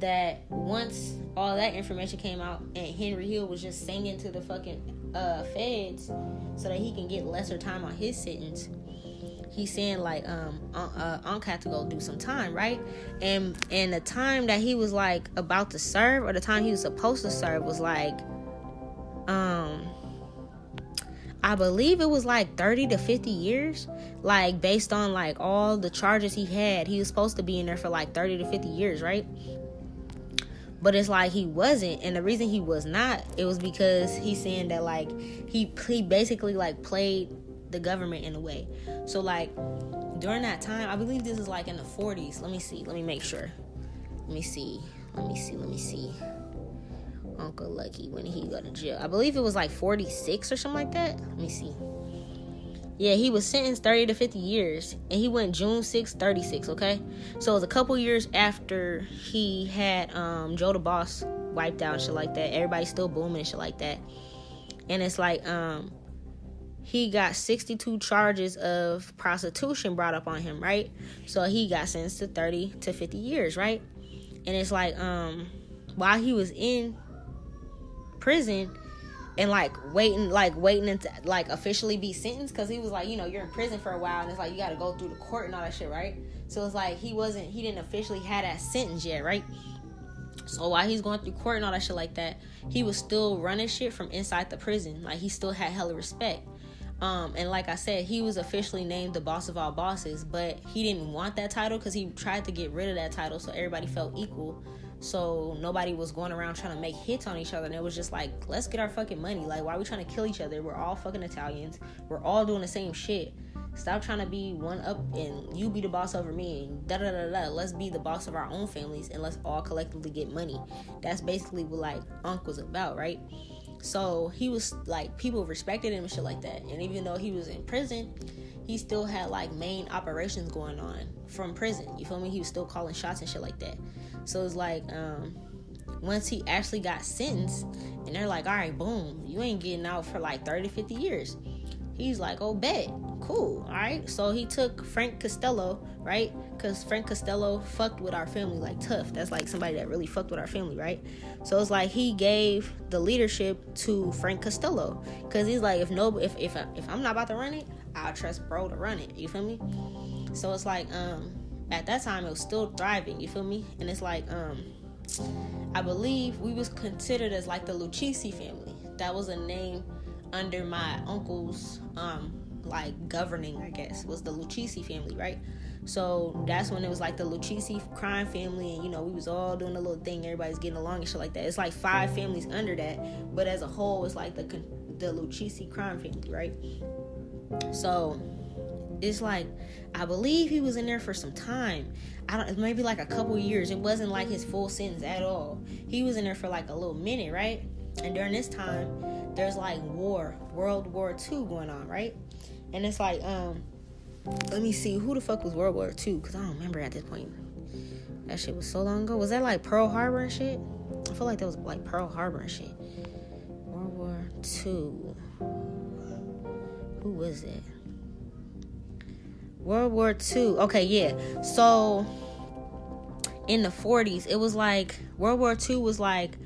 that once all that information came out and Henry Hill was just singing to the fucking uh, feds so that he can get lesser time on his sentence, he's saying like um uh, Unc had to go do some time, right? And and the time that he was like about to serve, or the time he was supposed to serve, was like um I believe it was like thirty to fifty years, like based on like all the charges he had. He was supposed to be in there for like thirty to fifty years, right? But it's like he wasn't, and the reason he was not, it was because he's saying that like he he basically like played the government in a way. So like during that time, I believe this is like in the forties. Let me see. Let me make sure. Let me see. Let me see. Let me see. Uncle Lucky, when he go to jail, I believe it was like forty-six or something like that. Let me see. Yeah, he was sentenced thirty to fifty years, and he went June sixth, thirty-six, okay? So it was a couple years after he had um, Joe the Boss wiped out and shit like that. Everybody's still booming and shit like that. And it's like, um, he got sixty-two charges of prostitution brought up on him, right? So he got sentenced to thirty to fifty years, right? And it's like, um, while he was in prison, and like waiting like waiting until like officially be sentenced, because he was like, you know, you're in prison for a while and it's like you got to go through the court and all that shit, right? So it's like he wasn't he didn't officially have that sentence yet, right? So while he's going through court and all that shit like that, he was still running shit from inside the prison. Like he still had hella respect. Um, and like I said, he was officially named the boss of all bosses, but he didn't want that title because he tried to get rid of that title so everybody felt equal. So nobody was going around trying to make hits on each other, and it was just like, let's get our fucking money. Like, why are we trying to kill each other? We're all fucking Italians. We're all doing the same shit. Stop trying to be one up and you be the boss over me and da da da da. Let's be the boss of our own families and let's all collectively get money. That's basically what like Unc was about, right? So he was like, people respected him and shit like that. And even though he was in prison, he still had like main operations going on from prison. You feel me? He was still calling shots and shit like that. So it's like, um, once he actually got sentenced, and they're like, all right, boom, you ain't getting out for like thirty, fifty years. He's like, oh, bet. Cool. All right. So he took Frank Costello, right? Because Frank Costello fucked with our family, like tough. That's like somebody that really fucked with our family, right? So it's like he gave the leadership to Frank Costello, because he's like, if no, if if if I'm not about to run it, I'll trust bro to run it. You feel me? So it's like, um, at that time it was still thriving. You feel me? And it's like, um, I believe we was considered as like the Lucchese family. That was a name under my uncle's um. like governing, I guess, was the Lucchese family, right? So that's when it was like the Lucchese crime family, and you know, we was all doing a little thing, everybody's getting along and shit like that. It's like five families under that, but as a whole it's like the the Lucchese crime family, right? So it's like, I believe he was in there for some time. I don't, maybe like a couple years. It wasn't like his full sentence at all. He was in there for like a little minute, right? And during this time there's like war, World War Two going on, right? And it's like, um, let me see, who the fuck was World War Two? Because I don't remember at this point. That shit was so long ago. Was that like Pearl Harbor and shit? I feel like that was like Pearl Harbor and shit. World War Two. Who was it? World War Two. Okay, yeah. So, in the forties, it was like, World War Two was like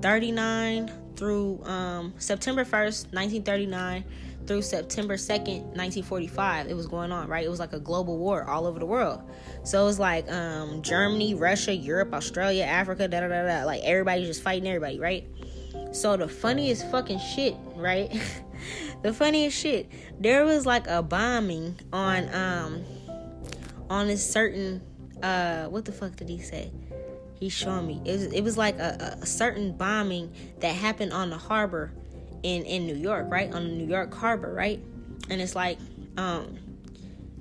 thirty-nine through um, September first, nineteen thirty-nine. Through September second, nineteen forty-five, it was going on, right? It was like a global war all over the world. So it was like um, Germany, Russia, Europe, Australia, Africa, da da da da. Like everybody's just fighting everybody, right? So the funniest fucking shit, right? The funniest shit. There was like a bombing on um on this certain uh what the fuck did he say? He's showing me. It was, it was like a, a certain bombing that happened on the harbor. In, in New York, right? On the New York harbor, right? And it's like, um,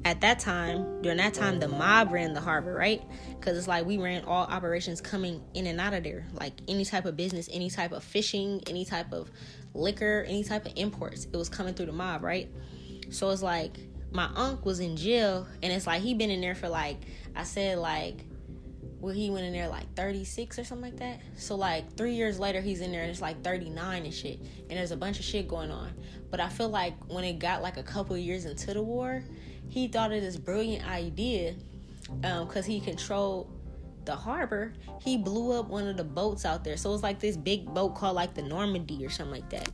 at that time, during that time, the mob ran the harbor, right? Because it's like we ran all operations coming in and out of there. Like any type of business, any type of fishing, any type of liquor, any type of imports. It was coming through the mob, right? So it's like my uncle was in jail, and it's like he been in there for like, I said like, well, he went in there like thirty-six or something like that. So like three years later he's in there and it's like thirty-nine and shit, and there's a bunch of shit going on. But I feel like when it got like a couple of years into the war, he thought of this brilliant idea, um because he controlled the harbor, he blew up one of the boats out there. So it's like this big boat called like the Normandy or something like that.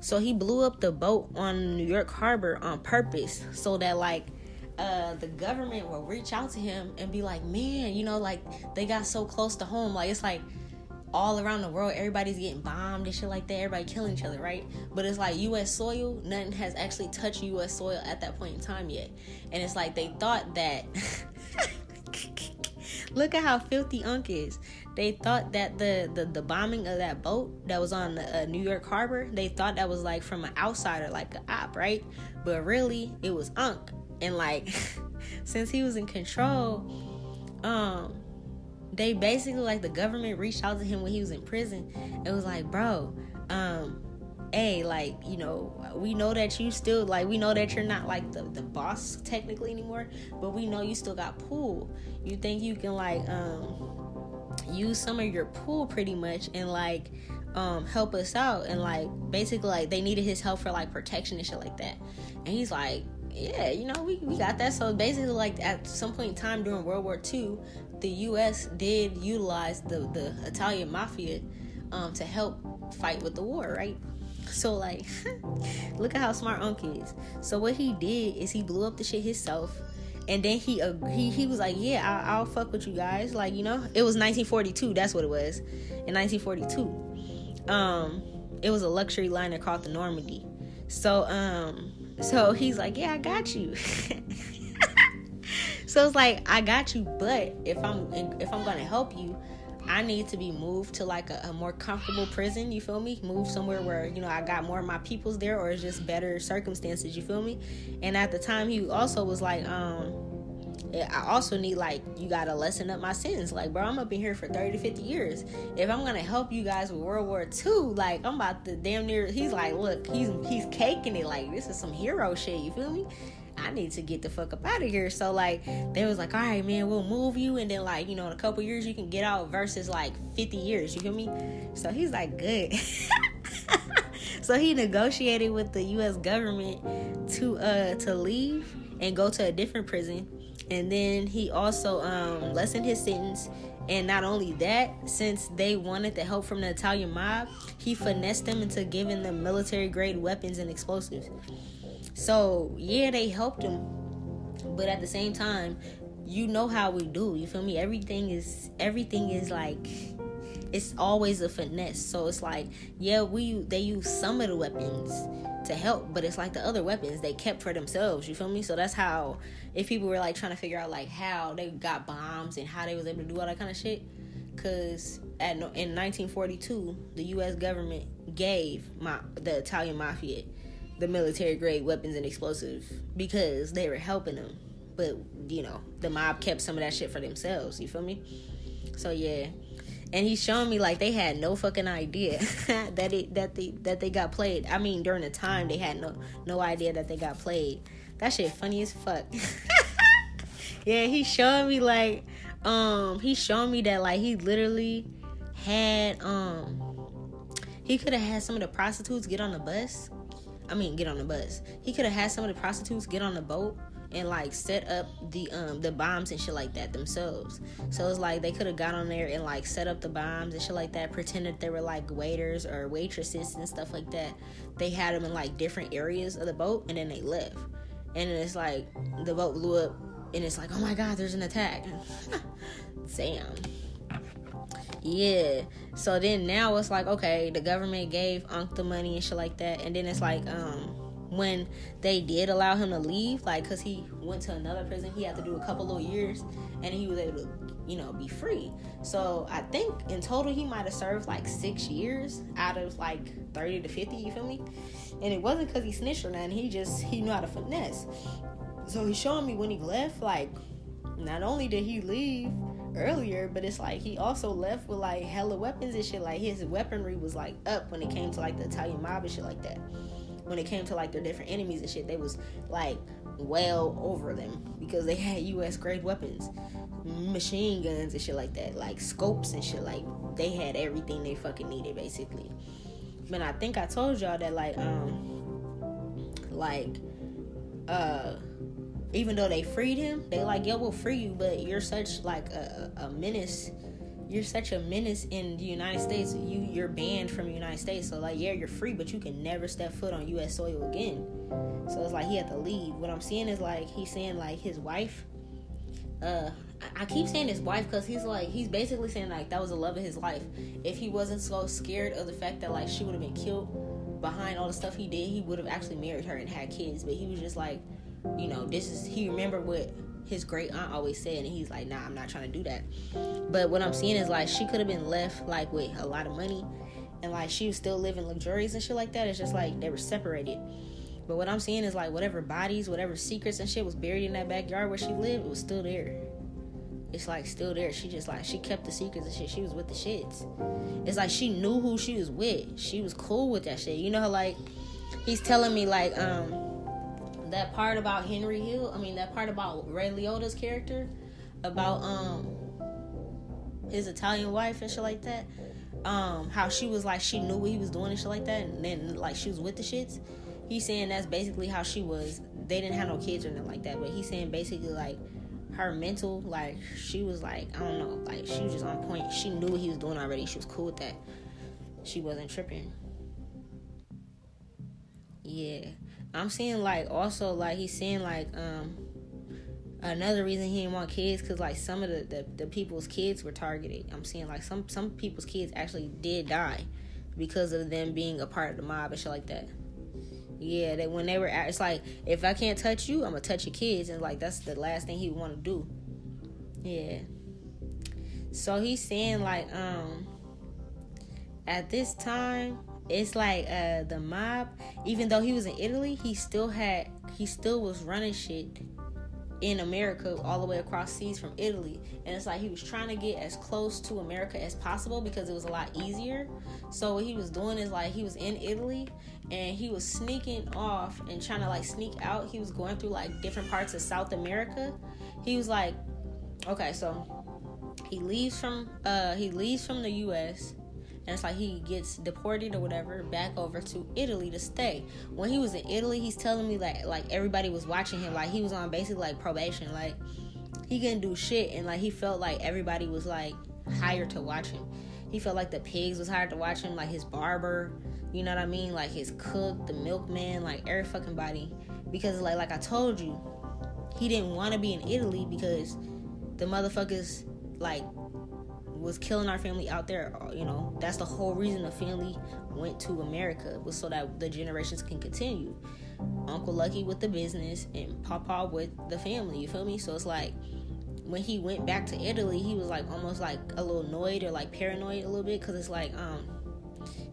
So he blew up the boat on New York harbor on purpose so that like uh the government will reach out to him and be like, man, you know, like they got so close to home. Like it's like all around the world, everybody's getting bombed and shit like that. Everybody killing each other, right? But it's like U S soil, nothing has actually touched U S soil at that point in time yet. And it's like they thought that... Look at how filthy Unc is. They thought that the, the, the bombing of that boat that was on the, uh, New York harbor, they thought that was like from an outsider, like an op, right? But really, it was Unc. And like, since he was in control... um. They basically, like, the government reached out to him when he was in prison. It was like, bro, um, hey, like, you know, we know that you still, like, we know that you're not, like, the, the boss technically anymore, but we know you still got pool. You think you can, like, um, use some of your pool pretty much and, like, um, help us out. And, like, basically, like, they needed his help for, like, protection and shit like that. And he's like, yeah, you know, we, we got that. So basically, like, at some point in time during World War Two, the U S did utilize the, the Italian mafia um, to help fight with the war, right? So, like, look at how smart Unc is. So what he did is he blew up the shit himself, and then he uh, he, he was like, yeah, I, I'll fuck with you guys. Like, you know, it was nineteen forty-two. That's what it was. In nineteen forty-two. Um, it was a luxury liner called the Normandy. So, um... So he's like, yeah, I got you. So it's like, I got you, but if I'm if I'm gonna help you, I need to be moved to like a, a more comfortable prison. You feel me? Move somewhere where, you know, I got more of my peoples there, or it's just better circumstances. You feel me? And at the time, he also was like, um, I also need, like, you gotta lessen up my sentence. Like, bro, I'm up in here for thirty to fifty years. If I'm gonna help you guys with World War Two, like, I'm about to damn near... He's like, look, he's he's caking it. Like, this is some hero shit, you feel me? I need to get the fuck up out of here. So, like, they was like, all right, man, we'll move you. And then, like, you know, in a couple years, you can get out versus, like, fifty years, you feel me? So he's like, good. So he negotiated with the U S government to uh to leave and go to a different prison. And then he also um, lessened his sentence. And not only that, since they wanted the help from the Italian mob, he finessed them into giving them military-grade weapons and explosives. So, yeah, they helped him. But at the same time, you know how we do. You feel me? Everything is, everything is like... It's always a finesse. So it's like, yeah, we they use some of the weapons to help, but it's like the other weapons they kept for themselves, you feel me? So that's how, if people were like trying to figure out like how they got bombs and how they was able to do all that kind of shit, because at in nineteen forty-two the U S government gave my, the Italian mafia the military grade weapons and explosives because they were helping them, but you know the mob kept some of that shit for themselves, you feel me? So yeah. And he's showing me, like, they had no fucking idea that it that they that they got played. I mean, during the time, they had no no idea that they got played. That shit funny as fuck. Yeah, he's showing me, like, um, he's showing me that, like, he literally had, um, he could have had some of the prostitutes get on the bus. I mean, get on the bus. He could have had some of the prostitutes get on the boat and, like, set up the um the bombs and shit like that themselves. So it's like they could have got on there and, like, set up the bombs and shit like that, pretended they were, like, waiters or waitresses and stuff like that. They had them in, like, different areas of the boat, and then they left. And then it's like the boat blew up, and it's like, oh, my God, there's an attack. Damn. Yeah. So then now it's like, okay, the government gave Unc the money and shit like that, and then it's like, um... when they did allow him to leave, like, because he went to another prison, he had to do a couple of years, and he was able to, you know, be free. So I think in total he might have served like six years out of like thirty to fifty, you feel me? And it wasn't because he snitched or nothing, he just he knew how to finesse. So he's showing me when he left, like, not only did he leave earlier, but it's like he also left with like hella weapons and shit. Like, his weaponry was like up when it came to like the Italian mob and shit like that. When it came to, like, their different enemies and shit, they was, like, well over them because they had U S grade weapons, machine guns and shit like that, like, scopes and shit. Like, they had everything they fucking needed, basically. But I think I told y'all that, like, um, like, uh, even though they freed him, they like, yeah, we'll free you, but you're such like a, a menace. You're such a menace in the United States. You, you're banned from the United States. So, like, yeah, you're free, but you can never step foot on U S soil again. So it's like he had to leave. What I'm seeing is, like, he's saying, like, his wife. Uh, I, I keep saying his wife because he's, like, he's basically saying, like, that was the love of his life. If he wasn't so scared of the fact that, like, she would have been killed behind all the stuff he did, he would have actually married her and had kids. But he was just like, you know, this is, he remembered what his great aunt always said, and he's like, nah, I'm not trying to do that. But what I'm seeing is, like, she could have been left, like, with a lot of money, and, like, she was still living luxurious and shit like that. It's just like they were separated. But what I'm seeing is, like, whatever bodies, whatever secrets and shit was buried in that backyard where she lived, it was still there. It's like still there. She just, like, she kept the secrets and shit. She was with the shits. It's like she knew who she was with. She was cool with that shit. You know how, like, he's telling me, like, um that part about Henry Hill, I mean, that part about Ray Liotta's character, about um his Italian wife and shit like that, um, how she was like, she knew what he was doing and shit like that, and then, like, she was with the shits. He's saying that's basically how she was. They didn't have no kids or nothing like that, but he's saying basically, like, her mental, like, she was like, I don't know, like, she was just on point. She knew what he was doing already. She was cool with that. She wasn't tripping. Yeah. I'm seeing, like, also, like, he's seeing, like, um, another reason he didn't want kids, because, like, some of the, the, the people's kids were targeted. I'm seeing, like, some, some people's kids actually did die because of them being a part of the mob and shit like that. Yeah, they, when they were at, it's like, if I can't touch you, I'm going to touch your kids, and, like, that's the last thing he would want to do. Yeah. So he's saying, like, um, at this time, it's like uh, the mob, even though he was in Italy, he still had, he still was running shit in America all the way across seas from Italy. And it's like he was trying to get as close to America as possible because it was a lot easier. So what he was doing is, like, he was in Italy and he was sneaking off and trying to, like, sneak out. He was going through, like, different parts of South America. He was like, okay, so he leaves from, uh, he leaves from the U S, and it's like he gets deported or whatever back over to Italy to stay. When he was in Italy, he's telling me that, like, everybody was watching him. Like, he was on basically, like, probation. Like, he couldn't do shit. And, like, he felt like everybody was, like, hired to watch him. He felt like the pigs was hired to watch him. Like, his barber, you know what I mean? Like, his cook, the milkman, like, every fucking body. Because, like, like I told you, he didn't want to be in Italy because the motherfuckers, like, was killing our family out there, you know. That's the whole reason the family went to America, was so that the generations can continue. Uncle Lucky with the business and Papa with the family, you feel me? So it's like, when he went back to Italy, he was, like, almost, like, a little annoyed or, like, paranoid a little bit, because it's like, um,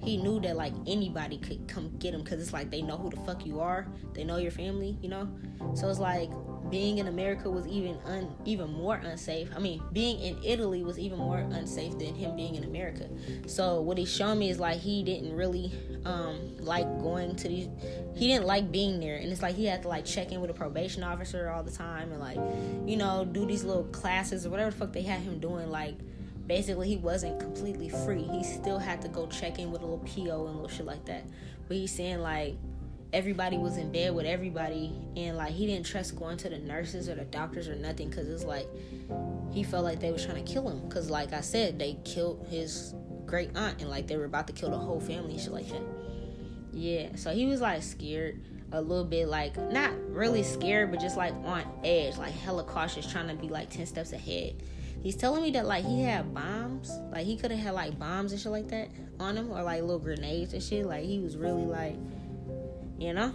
he knew that, like, anybody could come get him, because it's like, they know who the fuck you are, they know your family, you know? So it's like, being in America was even un, even more unsafe. I mean, being in Italy was even more unsafe than him being in America. So what he's showing me is, like, he didn't really um, like going to these. He didn't like being there, and it's like he had to, like, check in with a probation officer all the time, and, like, you know, do these little classes or whatever the fuck they had him doing. Like, basically, he wasn't completely free. He still had to go check in with a little P O and little shit like that. But he's saying, like, everybody was in bed with everybody, and, like, he didn't trust going to the nurses or the doctors or nothing, because it's like he felt like they was trying to kill him, because, like I said, they killed his great aunt, and, like, they were about to kill the whole family and shit like that. Yeah, so he was, like, scared a little bit, like, not really scared, but just, like, on edge, like, hella cautious, trying to be, like, ten steps ahead. He's telling me that, like, he had bombs, like, he could have had, like, bombs and shit like that on him, or, like, little grenades and shit. Like, he was really, like, you know?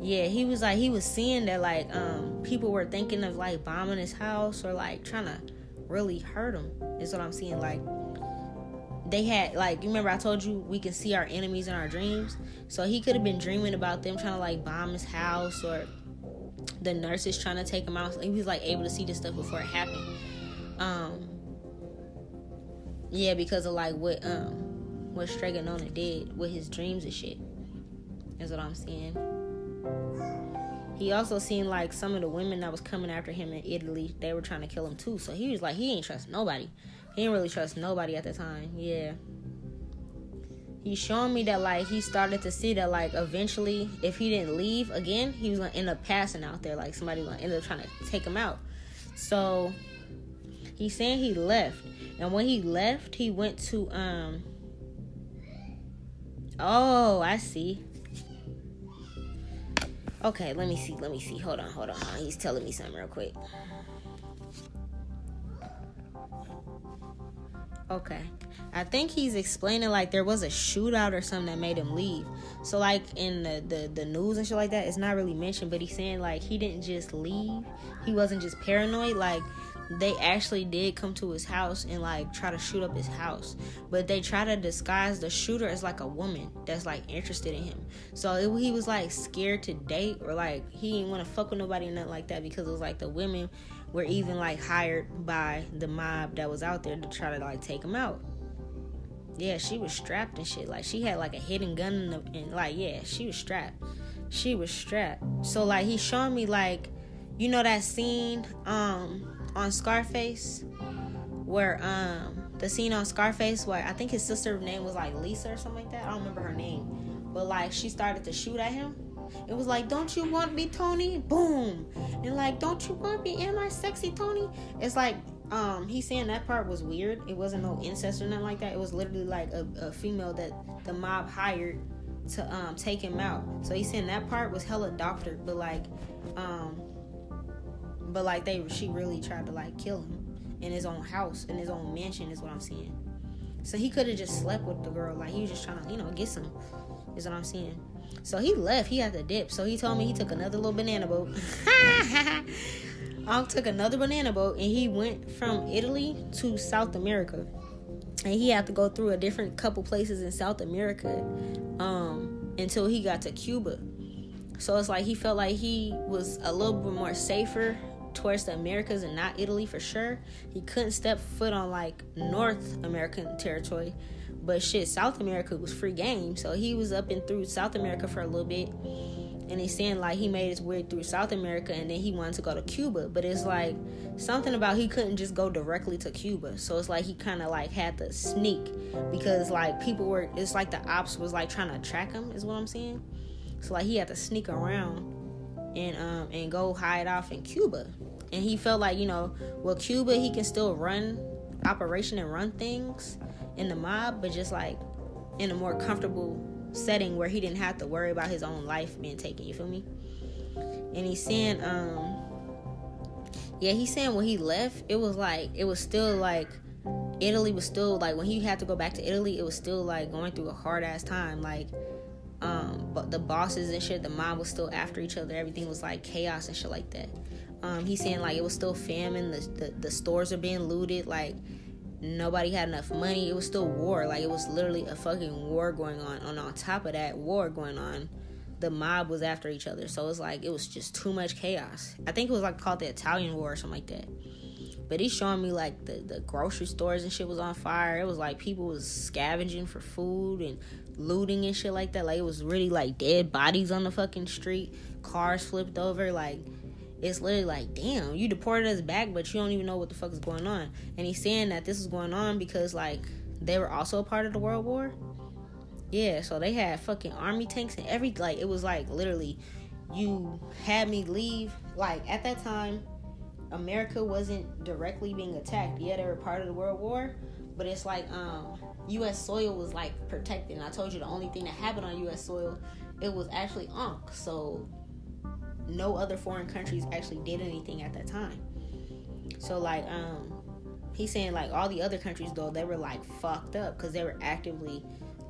Yeah, he was, like, he was seeing that, like, um, people were thinking of, like, bombing his house or, like, trying to really hurt him, is what I'm seeing. Like, they had, like, you remember I told you we can see our enemies in our dreams? So he could have been dreaming about them trying to, like, bomb his house, or the nurses trying to take him out. He was, like, able to see this stuff before it happened. Um, yeah, because of, like, what, um, what Strega Nona did with his dreams and shit. Is what I'm seeing. He also seen, like, some of the women that was coming after him in Italy, they were trying to kill him too. So he was like, he ain't trust nobody. He didn't really trust nobody at the time. Yeah. he's showing me that, like, he started to see that, like, eventually, if he didn't leave again, he was going to end up passing out there. Like, somebody was going to end up trying to take him out. So, he's saying he left. And when he left, he went to, um... oh, I see. Okay, let me see, let me see. Hold on, hold on, hold on. He's telling me something real quick. Okay. I think he's explaining, like, there was a shootout or something that made him leave. So, like, in the, the, the news and shit like that, it's not really mentioned, but he's saying, like, he didn't just leave. He wasn't just paranoid. Like, they actually did come to his house and, like, try to shoot up his house. But they try to disguise the shooter as, like, a woman that's, like, interested in him. So it, he was, like, scared to date, or, like, he didn't want to fuck with nobody or nothing like that, because it was, like, the women were even, like, hired by the mob that was out there to try to, like, take him out. Yeah, she was strapped and shit. Like, she had, like, a hidden gun in the... And, like, yeah, she was strapped. She was strapped. So, like, he showed me, like... You know that scene um, on Scarface? Where, um... The scene on Scarface where... I think his sister's name was, like, Lisa or something like that. I don't remember her name. But, like, she started to shoot at him. It was like, don't you want me, Tony? Boom! And, like, don't you want me? Am I sexy, Tony? It's like... Um, he's saying that part was weird. It wasn't no incest or nothing like that. It was literally like a, a female that the mob hired to um, take him out. So he's saying that part was hella doctored, but like, um, but like they she really tried to like kill him in his own house, in his own mansion, is what I'm seeing. So he could have just slept with the girl. Like he was just trying to, you know, get some, is what I'm seeing. So he left. He had to dip. So he told me he took another little banana boat. Unc took another banana boat and he went from Italy to South America, and he had to go through a different couple places in South America um, until he got to Cuba. So it's like he felt like he was a little bit more safer towards the Americas and not Italy for sure. He couldn't step foot on like North American territory, but shit, South America was free game. So he was up and through South America for a little bit. And he's saying, like, he made his way through South America, and then he wanted to go to Cuba. But it's, like, something about he couldn't just go directly to Cuba. So it's, like, he kind of, like, had to sneak. Because, like, people were... It's, like, the ops was, like, trying to track him, is what I'm saying. So, like, he had to sneak around and um and go hide off in Cuba. And he felt like, you know, well, Cuba, he can still run operation and run things in the mob. But just, like, in a more comfortable setting where he didn't have to worry about his own life being taken, you feel me? And he's saying um yeah he's saying when he left, it was like, it was still like Italy was still like, when he had to go back to Italy, it was still like going through a hard ass time. Like um but the bosses and shit, the mob was still after each other, everything was like chaos and shit like that. Um he's saying like it was still famine, the the, the stores are being looted, like nobody had enough money. It was still war. Like, it was literally a fucking war going on. And on top of that war going on, the mob was after each other. So, it's like, it was just too much chaos. I think it was, like, called the Italian War or something like that. But he's showing me, like, the, the grocery stores and shit was on fire. It was, like, people was scavenging for food and looting and shit like that. Like, it was really, like, dead bodies on the fucking street. Cars flipped over, like... It's literally like, damn, you deported us back, but you don't even know what the fuck is going on. And he's saying that this is going on because, like, they were also a part of the World War. Yeah, so they had fucking army tanks and every, like, it was, like, literally, you had me leave. Like, at that time, America wasn't directly being attacked. Yeah, they were part of the World War, but it's like, um, U S soil was, like, protected. And I told you the only thing that happened on U S soil, it was actually Unc, so... no other foreign countries actually did anything at that time. So, like, um, he's saying, like, all the other countries, though, they were, like, fucked up because they were actively,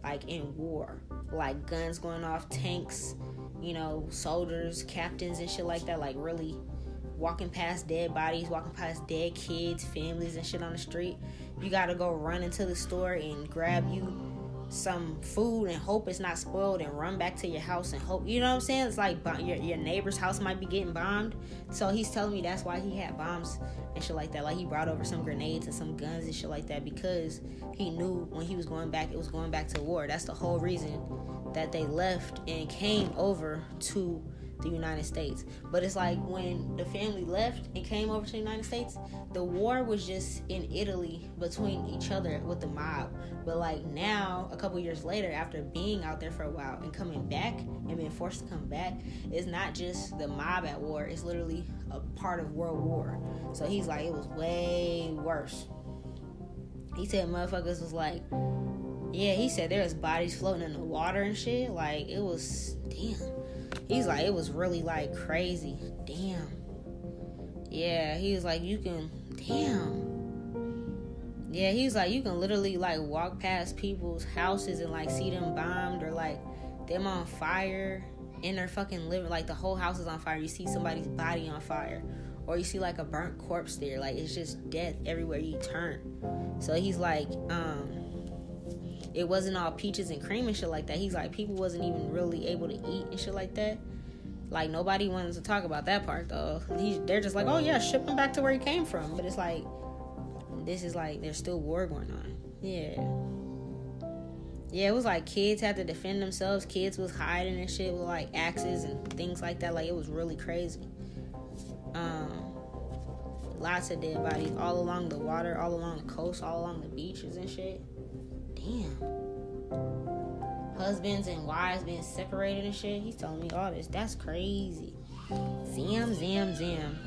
like, in war. Like, guns going off, tanks, you know, soldiers, captains and shit like that, like, really walking past dead bodies, walking past dead kids, families and shit on the street. You gotta go run into the store and grab you some food and hope it's not spoiled and run back to your house and hope, you know what I'm saying? It's like your, your neighbor's house might be getting bombed. So he's telling me that's why he had bombs and shit like that. Like he brought over some grenades and some guns and shit like that because he knew when he was going back, it was going back to war. That's the whole reason that they left and came over to the United States. But it's like when the family left and came over to the United States, the war was just in Italy between each other with the mob. But like now, a couple years later, after being out there for a while and coming back and being forced to come back, it's not just the mob at war, it's literally a part of world war. So he's like, it was way worse. He said motherfuckers was like, yeah, he said there was bodies floating in the water and shit. Like, it was, damn. He's like, it was really, like, crazy. Damn. Yeah, he was like, you can, damn. Yeah, he was like, you can literally, like, walk past people's houses and, like, see them bombed or, like, them on fire in their fucking living. Like, the whole house is on fire. You see somebody's body on fire. Or you see, like, a burnt corpse there. Like, it's just death everywhere you turn. So he's like, um... it wasn't all peaches and cream and shit like that. He's like, people wasn't even really able to eat and shit like that. Like, nobody wanted to talk about that part, though. He, they're just like, oh, yeah, ship him back to where he came from. But it's like, this is like, there's still war going on. Yeah. Yeah, it was like kids had to defend themselves. Kids was hiding and shit with, like, axes and things like that. Like, it was really crazy. Um... Lots of dead bodies all along the water, all along the coast, all along the beaches and shit. Damn. Husbands and wives being separated and shit. He's telling me all this. That's crazy. Zam, zam, zam.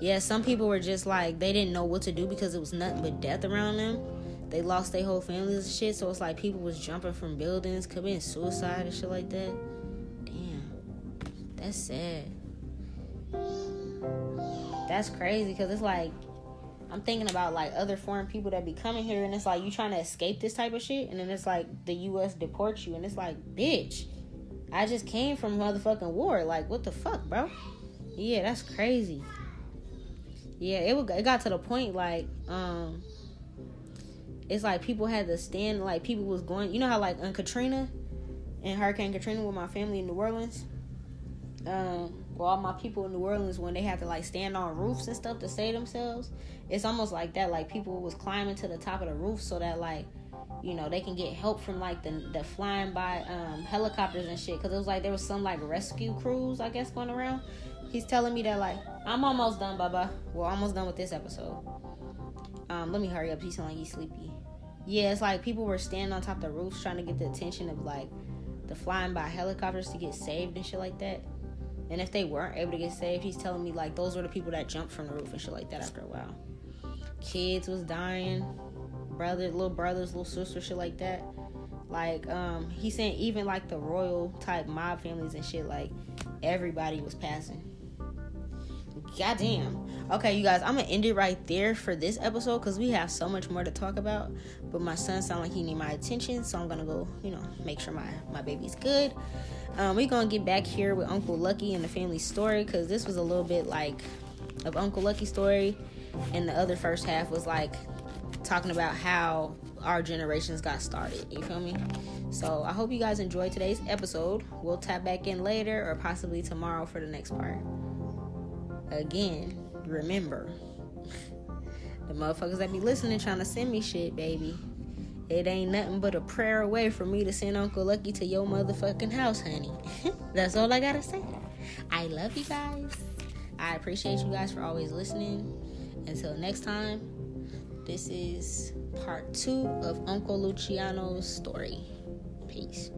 Yeah, some people were just like, they didn't know what to do because it was nothing but death around them. They lost their whole families and shit. So it's like people was jumping from buildings, committing suicide and shit like that. Damn. That's sad. That's crazy because it's like, I'm thinking about, like, other foreign people that be coming here, and it's like, you trying to escape this type of shit, and then it's like, the U S deports you, and it's like, bitch, I just came from motherfucking war. Like, what the fuck, bro? Yeah, that's crazy. Yeah, it, would, it got to the point, like, um, it's like, people had to stand, like, people was going, you know how, like, on Katrina, and Hurricane Katrina with my family in New Orleans, um, well, all my people in New Orleans, when they had to, like, stand on roofs and stuff to save themselves, it's almost like that. Like, people was climbing to the top of the roof so that, like, you know, they can get help from, like, the, the flying by um, helicopters and shit. Because it was like there was some, like, rescue crews, I guess, going around. He's telling me that, like, I'm almost done, Baba. We're almost done with this episode. Um, let me hurry up. He's telling me he's sleepy. Yeah, it's like people were standing on top of the roofs trying to get the attention of, like, the flying by helicopters to get saved and shit like that. And if they weren't able to get saved, he's telling me, like, those were the people that jumped from the roof and shit like that after a while. Kids was dying. Brother, little brothers, little sisters, shit like that. Like, um, he's saying even, like, the royal-type mob families and shit, like, everybody was passing. Goddamn. Okay, you guys, I'm going to end it right there for this episode because we have so much more to talk about. But my son sounds like he needs my attention, so I'm going to go, you know, make sure my, my baby's good. Um, we're going to get back here with Uncle Lucky and the family story because this was a little bit, like, of Uncle Lucky's story. And the other first half was, like, talking about how our generations got started. You feel me? So I hope you guys enjoyed today's episode. We'll tap back in later or possibly tomorrow for the next part. Again, remember, the motherfuckers that be listening trying to send me shit, baby, it ain't nothing but a prayer away for me to send Uncle Lucky to your motherfucking house, honey. That's all I gotta say. I love you guys. I appreciate you guys for always listening. Until next time, this is part two of Uncle Luciano's story. Peace.